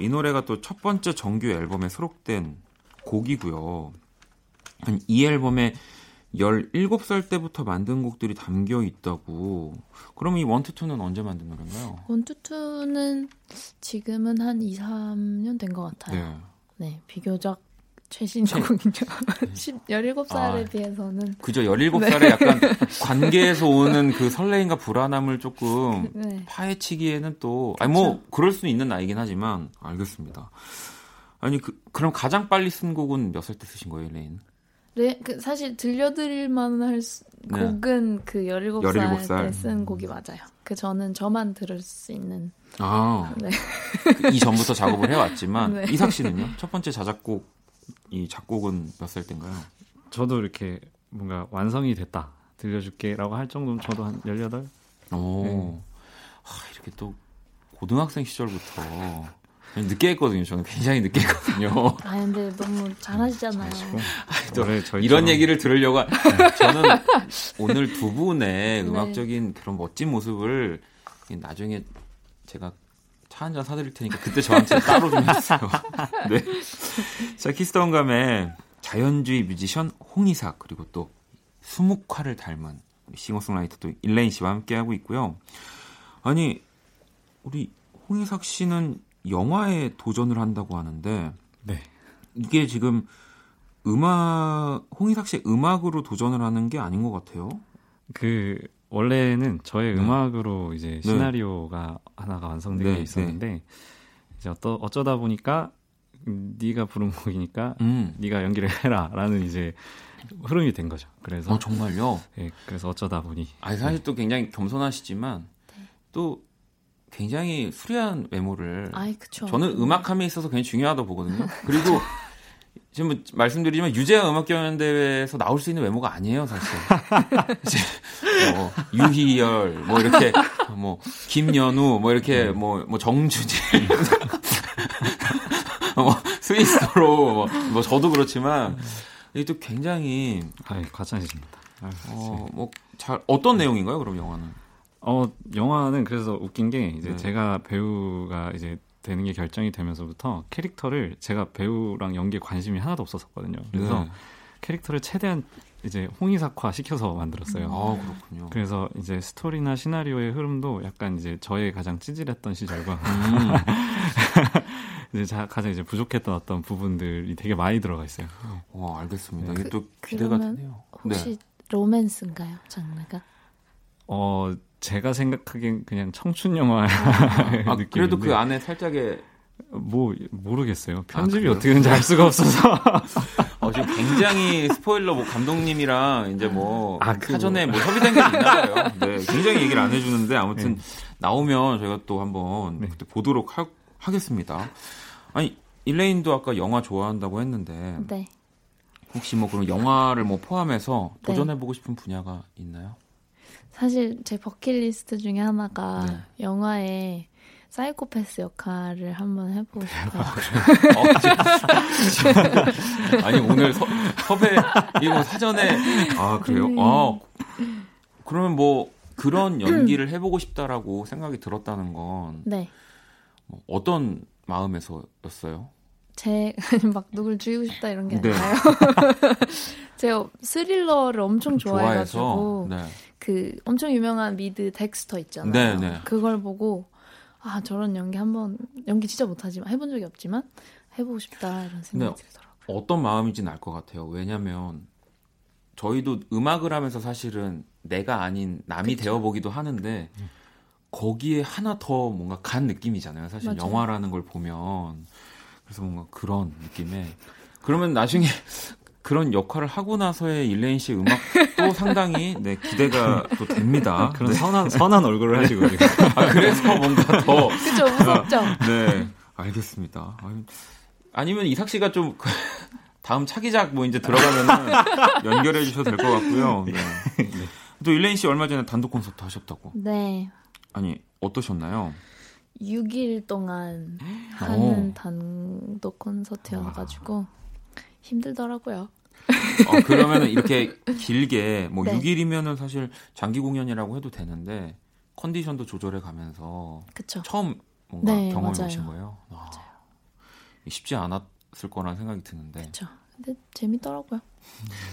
2 이 노래가 또 첫 번째 정규 앨범에 수록된 곡이고요. 이 앨범에 17살 때부터 만든 곡들이 담겨 있다고. 그럼 이 1, 2, 2는 언제 만든 노래인가요? 1, 2, 2는 지금은 한 2, 3년 된 것 같아요. 네. 네, 비교적 최신작곡이죠. 17살에 비해서는. 그죠, 17살에 네. 약간 관계에서 오는 그 설레임과 불안함을 조금 네. 파헤치기에는 또, 아니 뭐 그럴 수 있는 나이긴 하지만. 알겠습니다. 아니 그럼 가장 빨리 쓴 곡은 몇 살 때 쓰신 거예요, 레인? 네, 그 사실 들려드릴 만한 곡은 그 17살 때 쓴 곡이 맞아요. 그 저는 저만 들을 수 있는. 아, 네. 이 전부터 작업을 해왔지만 네. 이삭 씨는요? 첫 번째 자작곡 이 작곡은 몇 살 때인가요? 저도 이렇게 뭔가 완성이 됐다 들려줄게라고 할 정도면 저도 한 18. 오, 네. 하, 이렇게 또 고등학생 시절부터 늦게 했거든요. 저는 굉장히 늦게 했거든요. 아, 근데 너무 잘하시잖아요. 또 이런 얘기를 들으려고 저는 오늘 두 분의 네. 음악적인 그런 멋진 모습을 나중에 제가 차 한잔 사드릴 테니까 그때 저한테 따로 좀 해주세요. 네. 자, 키스다운감의 자연주의 뮤지션 홍이삭 그리고 또 수묵화를 닮은 싱어송라이터 또 일레인 씨와 함께하고 있고요. 아니, 우리 홍이삭 씨는 영화에 도전을 한다고 하는데 네. 이게 지금 음악 홍이삭 씨의 음악으로 도전을 하는 게 아닌 것 같아요. 그 원래는 저의 네. 음악으로 이제 시나리오가 네. 하나가 완성되어 네. 있었는데 네. 이제 어쩌다 보니까 네가 부른 곡이니까 네가 연기를 해라라는 이제 흐름이 된 거죠. 그래서 정말요? 네, 그래서 어쩌다 보니. 아, 사실 또 굉장히 겸손하시지만 네. 또 굉장히 수려한 외모를 그쵸. 저는 음악함에 있어서 굉장히 중요하다고 보거든요. 그리고 지금 말씀드리지만 유재하 음악경연대회에서 나올 수 있는 외모가 아니에요, 사실. 뭐 유희열, 뭐 이렇게 뭐 김연우, 뭐 이렇게 뭐 정주진, 뭐 스위스로 뭐 저도 그렇지만 이게 또 굉장히 과찬이십니다. 뭐 잘 어떤 내용인가요, 그럼 영화는? 영화는 그래서 웃긴 게 이제 네. 제가 배우가 이제 되는 게 결정이 되면서부터 캐릭터를 제가 배우랑 연기에 관심이 하나도 없었거든요. 그래서 네. 캐릭터를 최대한 이제 홍이삭화 시켜서 만들었어요. 아, 그렇군요. 그래서 이제 스토리나 시나리오의 흐름도 약간 이제 저의 가장 찌질했던 시절과 이제 가장 이제 부족했던 어떤 부분들이 되게 많이 들어가 있어요. 와, 알겠습니다. 네. 이게 또 기대가 되네요. 혹시 네. 로맨스인가요, 장르가? 제가 생각하기엔 그냥 청춘 영화 느낌인데 그래도 그 안에 살짝의 모르겠어요. 편집이 어떻게 되는지 알 수가 없어서 지금 굉장히 스포일러 감독님이랑 이제 사전에 협의된 게 있나 봐요. 네, 굉장히 얘기를 안 해주는데 아무튼 네. 나오면 저희가 또 한번 네. 그때 보도록 하겠습니다. 아니, 일레인도 아까 영화 좋아한다고 했는데 네. 혹시 그런 영화를 포함해서 네. 도전해보고 싶은 분야가 있나요? 사실 제 버킷리스트 중에 하나가 네. 영화에 사이코패스 역할을 한번 해보고 싶어요. 아니, 오늘 섭외 이거 사전에 그래요? 네. 그러면 그런 연기를 해보고 싶다라고 생각이 들었다는 건 네. 어떤 마음에서였어요? 누굴 죽이고 싶다 이런 게 아니라요. 제가 스릴러를 엄청 좋아해가지고 네. 그 엄청 유명한 미드 덱스터 있잖아요. 네, 네. 그걸 보고 저런 연기 한번 연기 진짜 못하지만 해본 적이 없지만 해보고 싶다 이런 생각이 들더라고요. 어떤 마음인지는 알 것 같아요. 왜냐하면 저희도 음악을 하면서 사실은 내가 아닌 남이 되어 보기도 하는데 거기에 하나 더 뭔가 간 느낌이잖아요. 사실 맞아요. 영화라는 걸 보면. 그래서 뭔가 그런 느낌에 그러면 나중에 그런 역할을 하고 나서의 일레인 씨 음악도 상당히 네, 기대가 또 됩니다. 그런 네. 선한 얼굴을 하시고 그래서 뭔가 더 그렇죠, 무섭죠. 네, 알겠습니다. 아니면 이삭 씨가 좀 다음 차기작 이제 들어가면 연결해 주셔도 될 것 같고요. 네. 네. 또 일레인 씨 얼마 전에 단독 콘서트 하셨다고. 네. 아니, 어떠셨나요? 6일 동안 하는 단독 콘서트여가지고 힘들더라고요. 그러면 이렇게 길게 네. 6일이면은 사실 장기 공연이라고 해도 되는데 컨디션도 조절해 가면서 그쵸. 처음 뭔가 네, 경험해보신 거예요? 맞아요. 쉽지 않았을 거란 생각이 드는데 그쵸. 근데 재밌더라고요.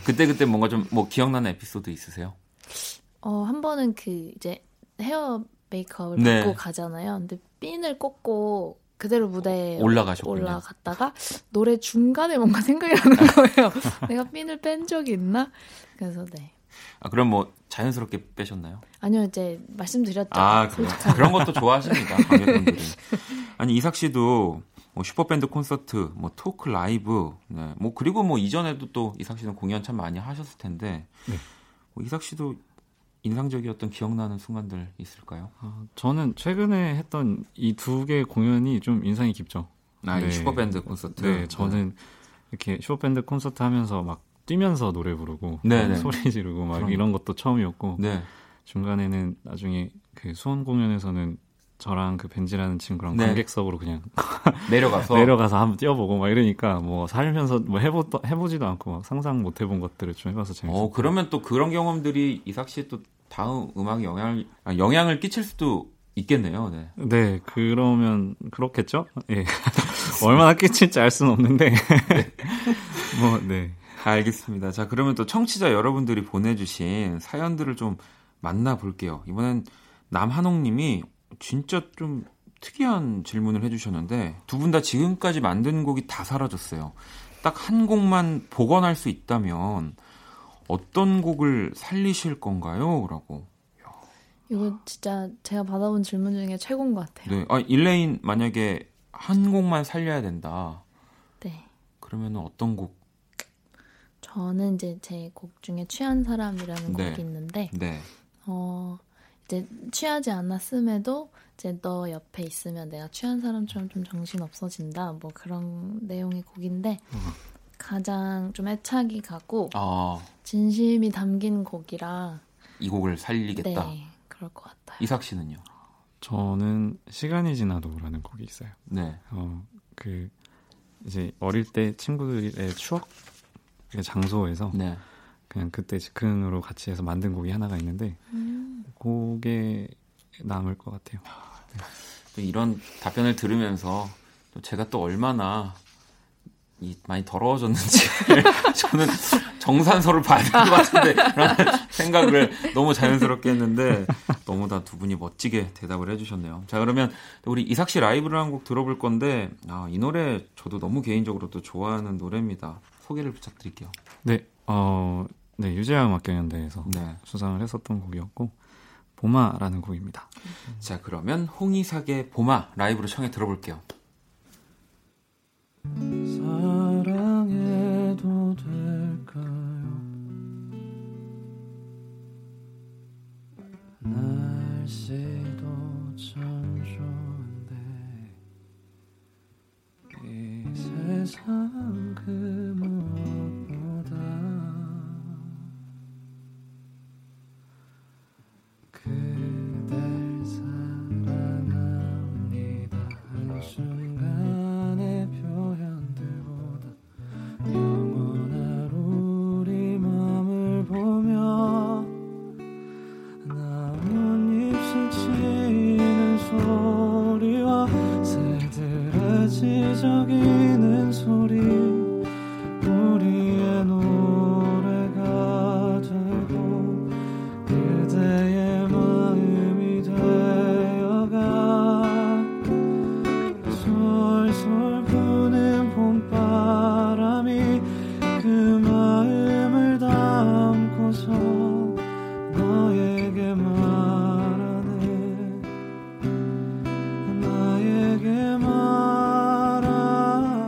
그때 뭔가 좀 기억나는 에피소드 있으세요? 한 번은 이제 헤어 메이크업을 받고 네. 가잖아요. 근데 핀을 꽂고 그대로 무대에 올라갔다가 노래 중간에 뭔가 생각이 나는 거예요. 내가 핀을 뺀 적이 있나? 그래서 네. 그럼 자연스럽게 빼셨나요? 아니요, 이제 말씀드렸죠. 그런 것도 좋아하십니다. 관객분들이. 아니, 이삭 씨도 슈퍼밴드 콘서트, 토크 라이브, 네. 그리고 이전에도 또 이삭 씨는 공연 참 많이 하셨을 텐데 네. 이삭 씨도 인상적이었던 기억나는 순간들 있을까요? 아, 저는 최근에 했던 이 두 개의 공연이 좀 인상이 깊죠. 아, 네. 이 슈퍼밴드 콘서트. 네, 저는 이렇게 슈퍼밴드 콘서트 하면서 막 뛰면서 노래 부르고 막 소리 지르고 막 그런... 이런 것도 처음이었고 네. 중간에는 나중에 그 수원 공연에서는 저랑 그 벤지라는 친구랑 네. 관객석으로 그냥 내려가서 한번 뛰어보고 막 이러니까 뭐 살면서 뭐 해보지도 않고 막 상상 못 해본 것들을 좀 해봐서 재밌었어요. 그러면 또 그런 경험들이 이삭 씨 또 다음 음악에 영향을 끼칠 수도 있겠네요. 네. 네, 그러면 그렇겠죠? 예. 얼마나 끼칠지 알 수는 없는데 뭐 네. 알겠습니다. 자, 그러면 또 청취자 여러분들이 보내주신 사연들을 좀 만나볼게요. 이번엔 남한옥님이 진짜 좀 특이한 질문을 해주셨는데 두 분 다 지금까지 만든 곡이 다 사라졌어요. 딱 한 곡만 복원할 수 있다면 어떤 곡을 살리실 건가요? 라고. 이거 진짜 제가 받아본 질문 중에 최고인 것 같아요. 네, 아, 일레인 만약에 한 곡만 살려야 된다. 네. 그러면 어떤 곡? 저는 이제 제 곡 중에 취한 사람이라는 네. 곡이 있는데 네. 이제 취하지 않았음에도 이제 너 옆에 있으면 내가 취한 사람처럼 좀 정신 없어진다 뭐 그런 내용의 곡인데 가장 좀 애착이 가고 진심이 담긴 곡이라 이 곡을 살리겠다. 네, 그럴 것 같아요. 이삭 씨는요? 저는 시간이 지나도라는 곡이 있어요. 네. 그 이제 어릴 때 친구들의 추억 장소에서 네. 그냥 그때 즉흥으로 같이 해서 만든 곡이 하나가 있는데 그게 남을 것 같아요. 네. 이런 답변을 들으면서 제가 또 얼마나 많이 더러워졌는지 저는 정산서를 봐야 될 것 같은데 라는 생각을 너무 자연스럽게 했는데 너무 다 두 분이 멋지게 대답을 해주셨네요. 자, 그러면 우리 이삭 씨 라이브를 한 곡 들어볼 건데 이 노래 저도 너무 개인적으로 또 좋아하는 노래입니다. 소개를 부탁드릴게요. 네, 네, 유재하 음악경연대회에서 네. 수상을 했었던 곡이었고 보마라는 곡입니다. 자, 그러면 홍이삭의 보마 라이브로 청해 들어볼게요. 사랑해도 될까요? 날씨도 참 좋은데 이 세상 그 무엇보다 그댈 사랑합니다 한순간의 표현들보다 영원한 우리 맘을 보며 나뭇잎 스치는 소리와 새들의 지저귀는 소리 우리의 노래가 되고 그대의 나에게 말하네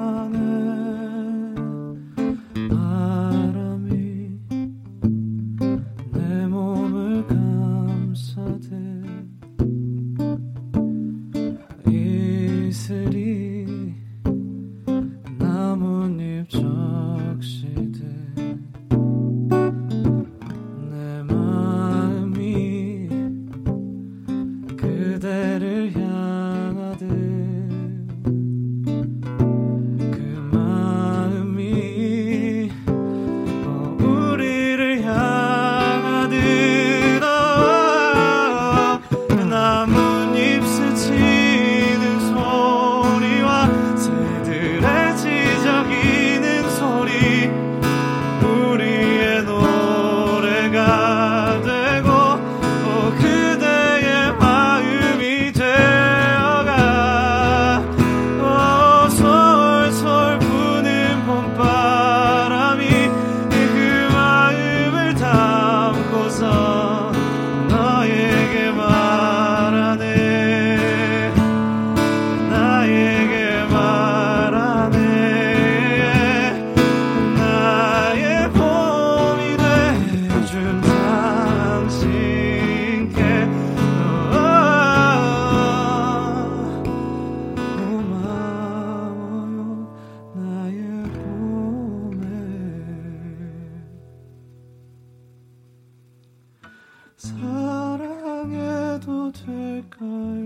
사랑해도 될까요?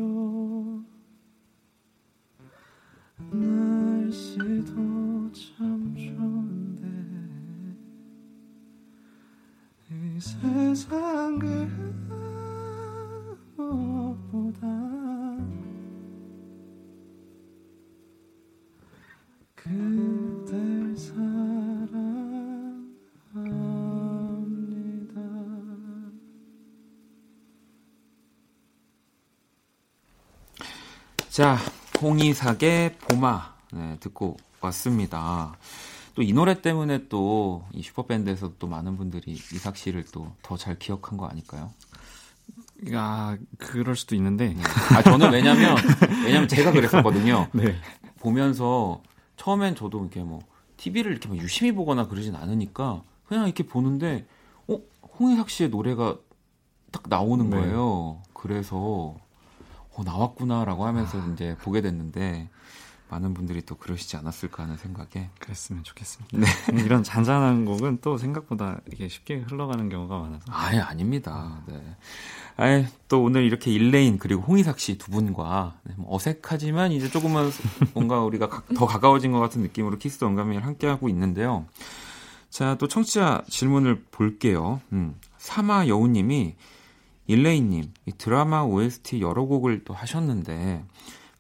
날씨도 참 좋은데 이 세상 그 무엇보다 그댈 사랑합니다. 자, 홍이삭의 봄아, 네, 듣고 왔습니다. 또 이 노래 때문에 또 이 슈퍼밴드에서 또 많은 분들이 이삭 씨를 또 더 잘 기억한 거 아닐까요? 아, 그럴 수도 있는데. 네. 아, 저는 왜냐면 제가 그랬었거든요. 네. 보면서 처음엔 저도 이렇게 뭐 TV를 이렇게 막 유심히 보거나 그러진 않으니까 그냥 이렇게 보는데, 홍이삭 씨의 노래가 딱 나오는 거예요. 네. 그래서 나왔구나라고 하면서 이제 보게 됐는데 많은 분들이 또 그러시지 않았을까 하는 생각에 그랬으면 좋겠습니다. 네. 이런 잔잔한 곡은 또 생각보다 이게 쉽게 흘러가는 경우가 많아서. 아예 아닙니다. 네. 아예 또 오늘 이렇게 일레인 그리고 홍이삭 씨 두 분과 어색하지만 이제 조금은 뭔가 우리가 더 가까워진 것 같은 느낌으로 키스 언감을 함께 하고 있는데요. 자, 또 청취자 질문을 볼게요. 사마 여우님이 일레인님, 이 드라마 OST 여러 곡을 또 하셨는데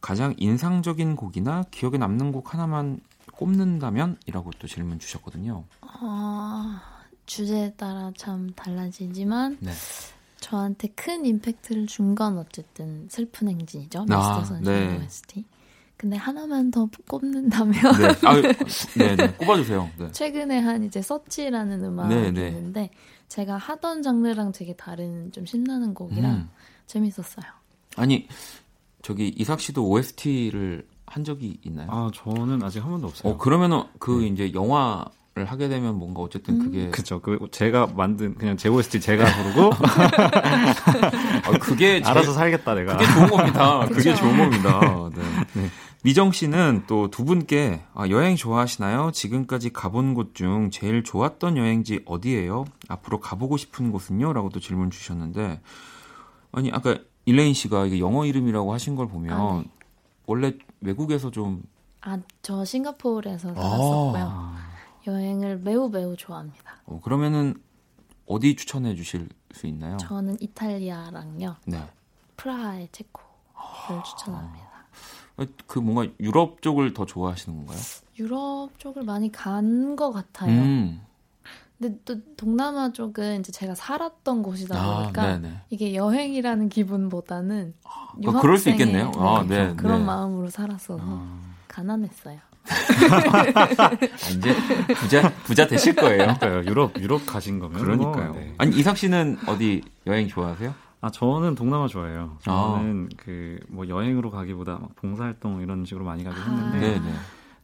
가장 인상적인 곡이나 기억에 남는 곡 하나만 꼽는다면? 이라고 또 질문 주셨거든요. 주제에 따라 참 달라지지만 네. 저한테 큰 임팩트를 준 건 어쨌든 슬픈 행진이죠. 미스터 선샤인 네. OST. 근데 하나만 더 꼽는다면 네. 아유, 네네. 꼽아주세요. 네. 최근에 한 이제 서치라는 음악이 네네. 있는데 제가 하던 장르랑 되게 다른 좀 신나는 곡이라 재밌었어요. 아니 저기 이삭 씨도 OST를 한 적이 있나요? 아 저는 아직 한 번도 없어요. 그러면은 그 네. 이제 영화를 하게 되면 뭔가 어쨌든 그게 그죠. 그 제가 만든 그냥 제 OST 제가 부르고 아, 그게 알아서 살겠다 내가. 그게 좋은 겁니다. 그게 좋은 겁니다. 네. 네. 미정 씨는 또 두 분께 여행 좋아하시나요? 지금까지 가본 곳 중 제일 좋았던 여행지 어디예요? 앞으로 가보고 싶은 곳은요? 라고 또 질문 주셨는데 아니 아까 일레인 씨가 이게 영어 이름이라고 하신 걸 보면 아, 네. 원래 외국에서 좀 저 싱가포르에서 살았었고요. 여행을 매우 매우 좋아합니다. 그러면은 어디 추천해 주실 수 있나요? 저는 이탈리아랑요. 네. 프라하의 체코를 추천합니다. 그 뭔가 유럽 쪽을 더 좋아하시는 건가요? 유럽 쪽을 많이 간 것 같아요. 근데 또 동남아 쪽은 이제 제가 살았던 곳이다 보니까 이게 여행이라는 기분보다는 유학생의 그럴 수 있겠네요. 그런 마음으로 살았어서 가난했어요. 이제 부자 되실 거예요. 그러니까요. 유럽 가신 거면 그러니까요. 네. 아니 이삭 씨는 어디 여행 좋아하세요? 아 저는 동남아 좋아해요. 저는 그 뭐 여행으로 가기보다 막 봉사활동 이런 식으로 많이 가긴 했는데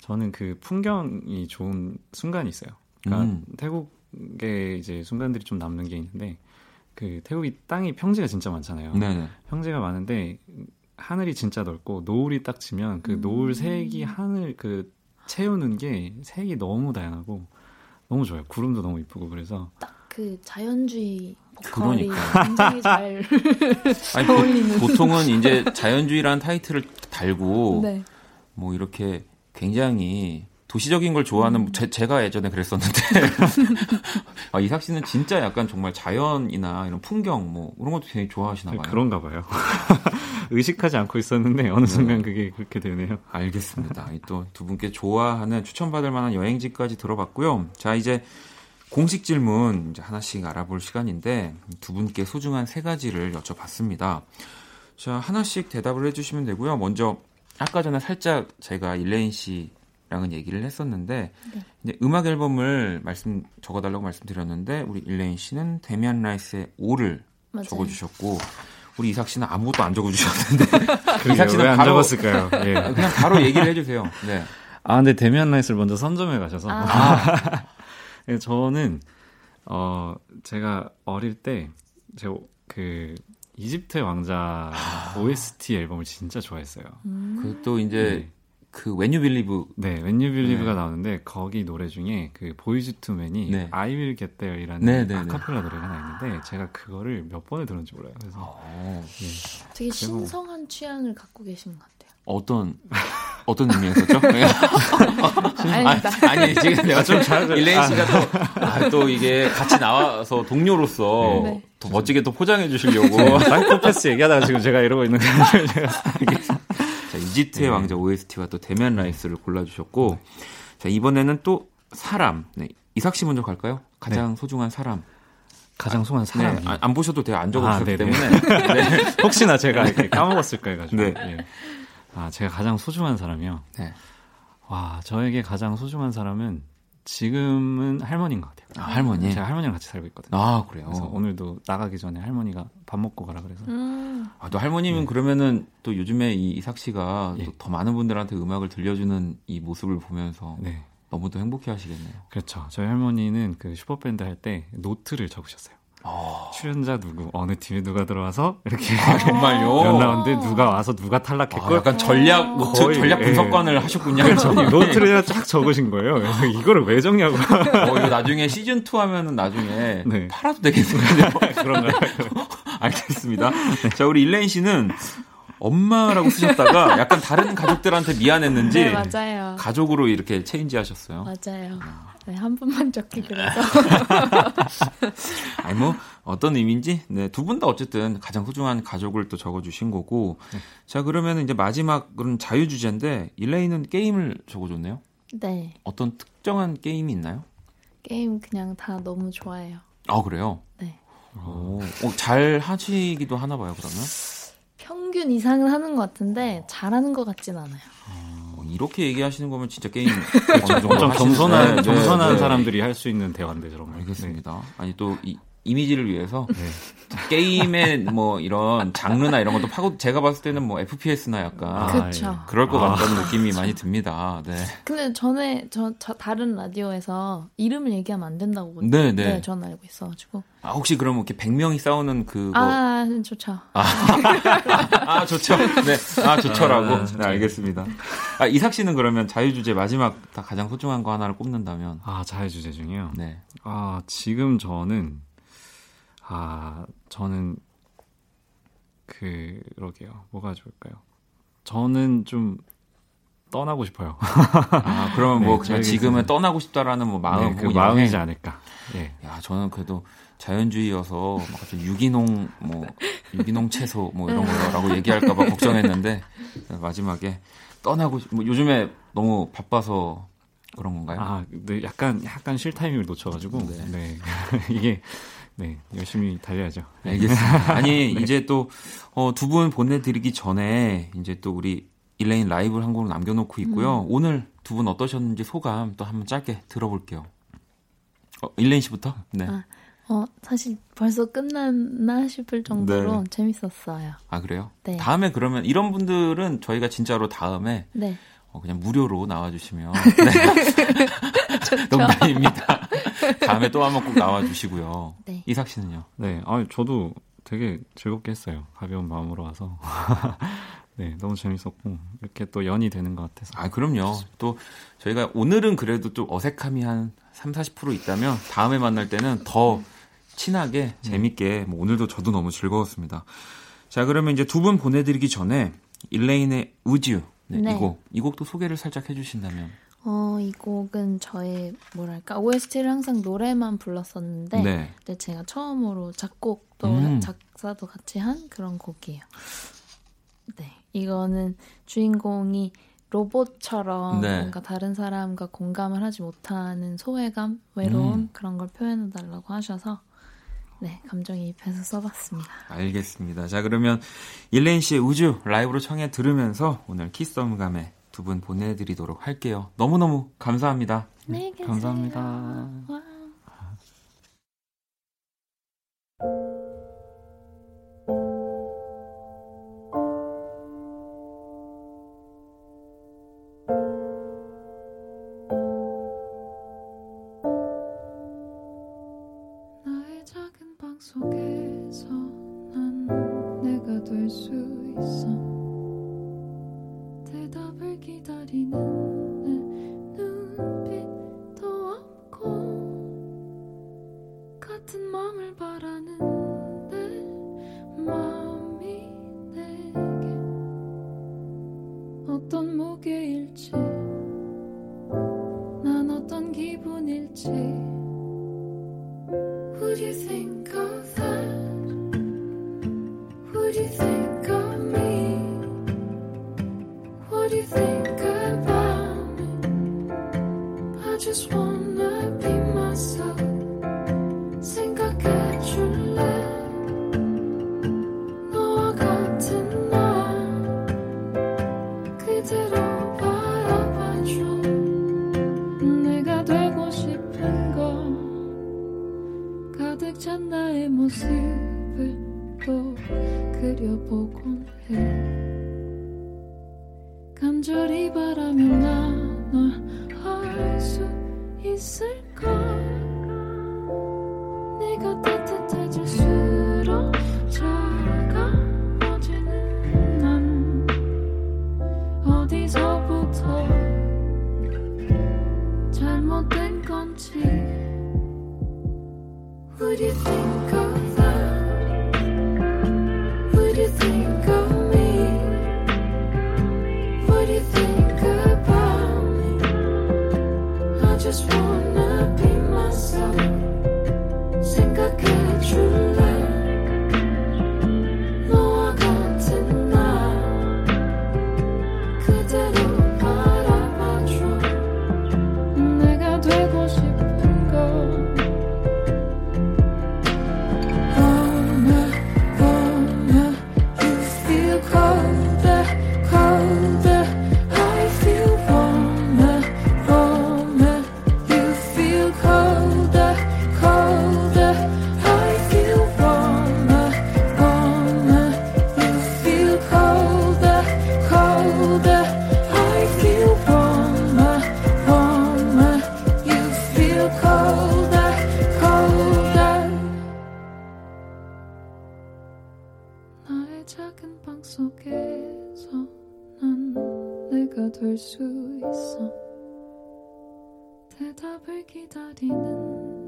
저는 그 풍경이 좋은 순간이 있어요. 그러니까 태국의 이제 순간들이 좀 남는 게 있는데 그 태국이 땅이 평지가 진짜 많잖아요. 네네. 평지가 많은데 하늘이 진짜 넓고 노을이 딱 지면 그 노을 색이 하늘 그 채우는 게 색이 너무 다양하고 너무 좋아요. 구름도 너무 이쁘고 그래서 딱 그 자연주의. 그러니까 굉장히 잘 아니, 어울리는 보통은 이제 자연주의라는 타이틀을 달고 네. 뭐 이렇게 굉장히 도시적인 걸 좋아하는 제가 예전에 그랬었는데 아, 이삭 씨는 진짜 약간 정말 자연이나 이런 풍경 뭐 이런 것도 되게 좋아하시나 봐요. 그런가 봐요. 의식하지 않고 있었는데 어느 순간 그게 그렇게 되네요. 알겠습니다. 또 두 분께 좋아하는 추천받을 만한 여행지까지 들어봤고요. 자 이제 공식 질문 이제 하나씩 알아볼 시간인데 두 분께 소중한 세 가지를 여쭤봤습니다. 자 하나씩 대답을 해주시면 되고요. 먼저 아까 전에 살짝 제가 일레인 씨랑은 얘기를 했었는데 네. 이제 음악 앨범을 적어달라고 말씀드렸는데 우리 일레인 씨는 데미안 라이스의 5를 적어주셨고 우리 이삭 씨는 아무것도 안 적어주셨는데 이삭 씨는 왜 안 적었을까요? 예. 그냥 바로 얘기를 해주세요. 네. 아 근데 데미안 라이스를 먼저 선점해 가셔서 저는 제가 어릴 때 제가 그 이집트의 왕자 OST 앨범을 진짜 좋아했어요. 그 또 이제 그 When You Believe 네, When You Believe가 네. 나오는데 거기 노래 중에 그 Boys II Men이 네. I Will Get There라는 네, 네, 아카펠라 네. 노래가 하나 있는데 제가 그거를 몇 번을 들었는지 몰라요. 그래서 예. 되게 신성한 취향을 갖고 계신 것 같아요. 어떤 의미였었죠? 아니 지금 내가 좀 일레인 씨가 또 이게 같이 나와서 동료로서 네. 또 멋지게 또 포장해 주시려고 사이코패스 얘기하다가 지금 제가 이러고 있는 거예요. 자, 이집트의 왕자 OST와 또 데미안 라이스를 골라주셨고 자 이번에는 또 사람 네, 이삭 씨 먼저 갈까요? 가장 네. 소중한 사람. 가장 소중한 사람. 네, 안 보셔도 돼요. 안 적어주셨기 때문에. 네. 혹시나 제가 까먹었을까 해가지고. 네. 네. 아, 제가 가장 소중한 사람이요? 네. 와, 저에게 가장 소중한 사람은 지금은 할머니인 것 같아요. 아, 할머니? 제가 할머니랑 같이 살고 있거든요. 아, 그래요? 그래서 오늘도 나가기 전에 할머니가 밥 먹고 가라 그래서. 아, 또 할머님은 네. 그러면은 또 요즘에 이 이삭 씨가 예. 더 많은 분들한테 음악을 들려주는 이 모습을 보면서. 네. 너무도 행복해 하시겠네요. 그렇죠. 저희 할머니는 그 슈퍼밴드 할 때 노트를 적으셨어요. 출연자 누구, 어느 팀에 누가 들어와서 이렇게 정말요. 몇 라운드에 누가 와서 누가 탈락했고 약간 전략, 전략 분석관을 하셨군요. 그렇죠. 노트를 쫙 적으신 거예요. 그래서 이거를 왜 적냐고. 이거 나중에 시즌 2 하면은 나중에 네. 팔아도 되겠습니다. 그런가요? 알겠습니다. 네. 자, 우리 일레인 씨는 엄마라고 쓰셨다가 약간 다른 가족들한테 미안했는지 네, 맞아요. 가족으로 이렇게 체인지하셨어요. 맞아요. 네, 한 분만 적기 그래서. 아니 뭐 어떤 의미인지 네, 두 분 다 어쨌든 가장 소중한 가족을 또 적어주신 거고 네. 자 그러면 이제 마지막은 자유 주제인데 일레인은 게임을 적어줬네요. 네. 어떤 특정한 게임이 있나요? 게임 그냥 다 너무 좋아해요. 아 그래요? 네. 잘 하시기도 하나 봐요 그러면? 평균 이상은 하는 것 같은데 잘하는 것 같진 않아요. 이렇게 얘기하시는 거면 진짜 게임 좀 겸손한 네. 사람들이 할 수 있는 대화인데 저런 거. 알겠습니다. 네. 아니 또 이미지를 위해서 네. 게임의 뭐 이런 장르나 이런 것도 파고 제가 봤을 때는 뭐 FPS나 약간 그쵸. 그럴 것 같다는 느낌이 많이 듭니다. 네. 근데 전에 저 다른 라디오에서 이름을 얘기하면 안 된다고 네네. 네, 저는 알고 있어가지고. 아 혹시 그럼 이렇게 100명이 싸우는 그거 아 좋죠. 아 좋죠. 네. 아 좋죠라고. 네, 알겠습니다. 아 이삭 씨는 그러면 자유 주제 마지막 다 가장 소중한 거 하나를 꼽는다면 아 자유 주제 중이요. 네. 아 지금 저는 그러게요. 뭐가 좋을까요? 저는 좀 떠나고 싶어요. 아 그러면 네, 뭐 그냥 지금은 떠나고 싶다라는 뭐 마음 네, 그 마음이지 않을까. 예. 야 저는 그래도 자연주의여서 막 같은 유기농 채소 뭐 이런 거라고 얘기할까봐 걱정했는데 마지막에 떠나고 뭐 요즘에 너무 바빠서 그런 건가요? 아, 네, 약간 쉴 타이밍을 놓쳐가지고 네, 네. 이게 네 열심히 달려야죠. 알겠습니다. 아니 네. 이제 또 두 분 보내드리기 전에 이제 또 우리 일레인 라이브를 한 곡으로 남겨놓고 있고요. 오늘 두 분 어떠셨는지 소감 또 한번 짧게 들어볼게요. 일레인 씨부터. 네. 아. 사실 벌써 끝났나 싶을 정도로 네. 재밌었어요. 아, 그래요? 네. 다음에 그러면 이런 분들은 저희가 진짜로 다음에 네. 그냥 무료로 나와주시면 네. 농담입니다. 다음에 또 한번 꼭 나와주시고요. 네. 이삭 씨는요? 네, 저도 되게 즐겁게 했어요. 가벼운 마음으로 와서. 네, 너무 재밌었고 이렇게 또 연이 되는 것 같아서. 아, 그럼요. 또 저희가 오늘은 그래도 좀 어색함이 한 30-40% 있다면 다음에 만날 때는 더 친하게 재밌게 뭐 오늘도 저도 너무 즐거웠습니다. 자, 그러면 이제 두 분 보내드리기 전에 일레인의 우즈 네, 네. 이 곡도 소개를 살짝 해주신다면. 이 곡은 저의 OST를 항상 노래만 불렀었는데 네. 근데 제가 처음으로 작곡도 작사도 같이 한 그런 곡이에요. 네, 이거는 주인공이 로봇처럼 네. 뭔가 다른 사람과 공감을 하지 못하는 소외감, 외로움 그런 걸 표현해달라고 하셔서 네 감정이입해서 써봤습니다. 알겠습니다. 자 그러면 일레인 씨의 우주 라이브로 청해 들으면서 오늘 키스 음감에 두 분 보내드리도록 할게요. 너무너무 감사합니다. 네, 감사합니다. 와. 기다려 거리는 내 눈빛도 없고 같은 마음을 바라는 내 마음이 내게 어떤 무게일지 난 어떤 기분일지 Would you think of that? Would you think of me? What do you think about me? I just wanna be myself. 생각해줄래? 너와 같은 나 그대로 바라봐줘. 내가 되고 싶은 건 가득 찬 나의 모습을 또 그려보곤 해. 간절히 바라면 나 널 알 수 있을까? 네가 따뜻해질수록 차가워지는 난 어디서부터 잘못된 건지 Would you think of that? Would you think of What do you think about me? I just wanna be myself. 생각해줄래? 너와 같은 나 그대로 바라봐줘. 내가 되고 싶은 건 Oh no, you feel colder, colder. 대답을 기다리는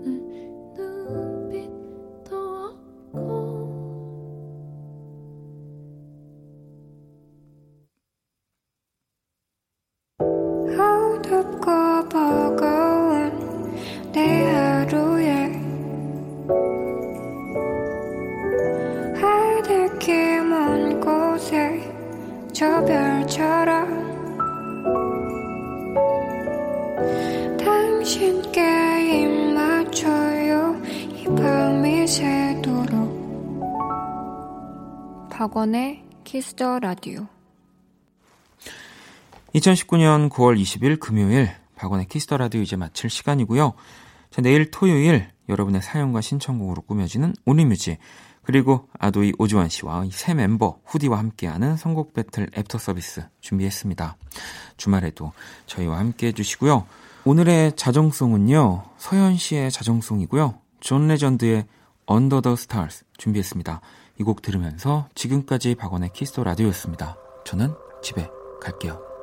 내 눈빛도 없고 어둡고 버거운 내 하루에 하늘길 먼 곳에 저 별처럼 신께 입맞춰요 이 밤이 새도록 박원의 피스터라디오 2019년 9월 20일 금요일 박원의 피스터라디오 이제 마칠 시간이고요. 자, 내일 토요일 여러분의 사연과 신청곡으로 꾸며지는 온리뮤직 그리고 아도이 오주환 씨와 새 멤버 후디와 함께하는 선곡 배틀 애프터 서비스 준비했습니다. 주말에도 저희와 함께해 주시고요. 오늘의 자정송은요. 서현 씨의 자정송이고요. 존 레전드의 Under the Stars 준비했습니다. 이 곡 들으면서 지금까지 박원의 키스토 라디오였습니다. 저는 집에 갈게요.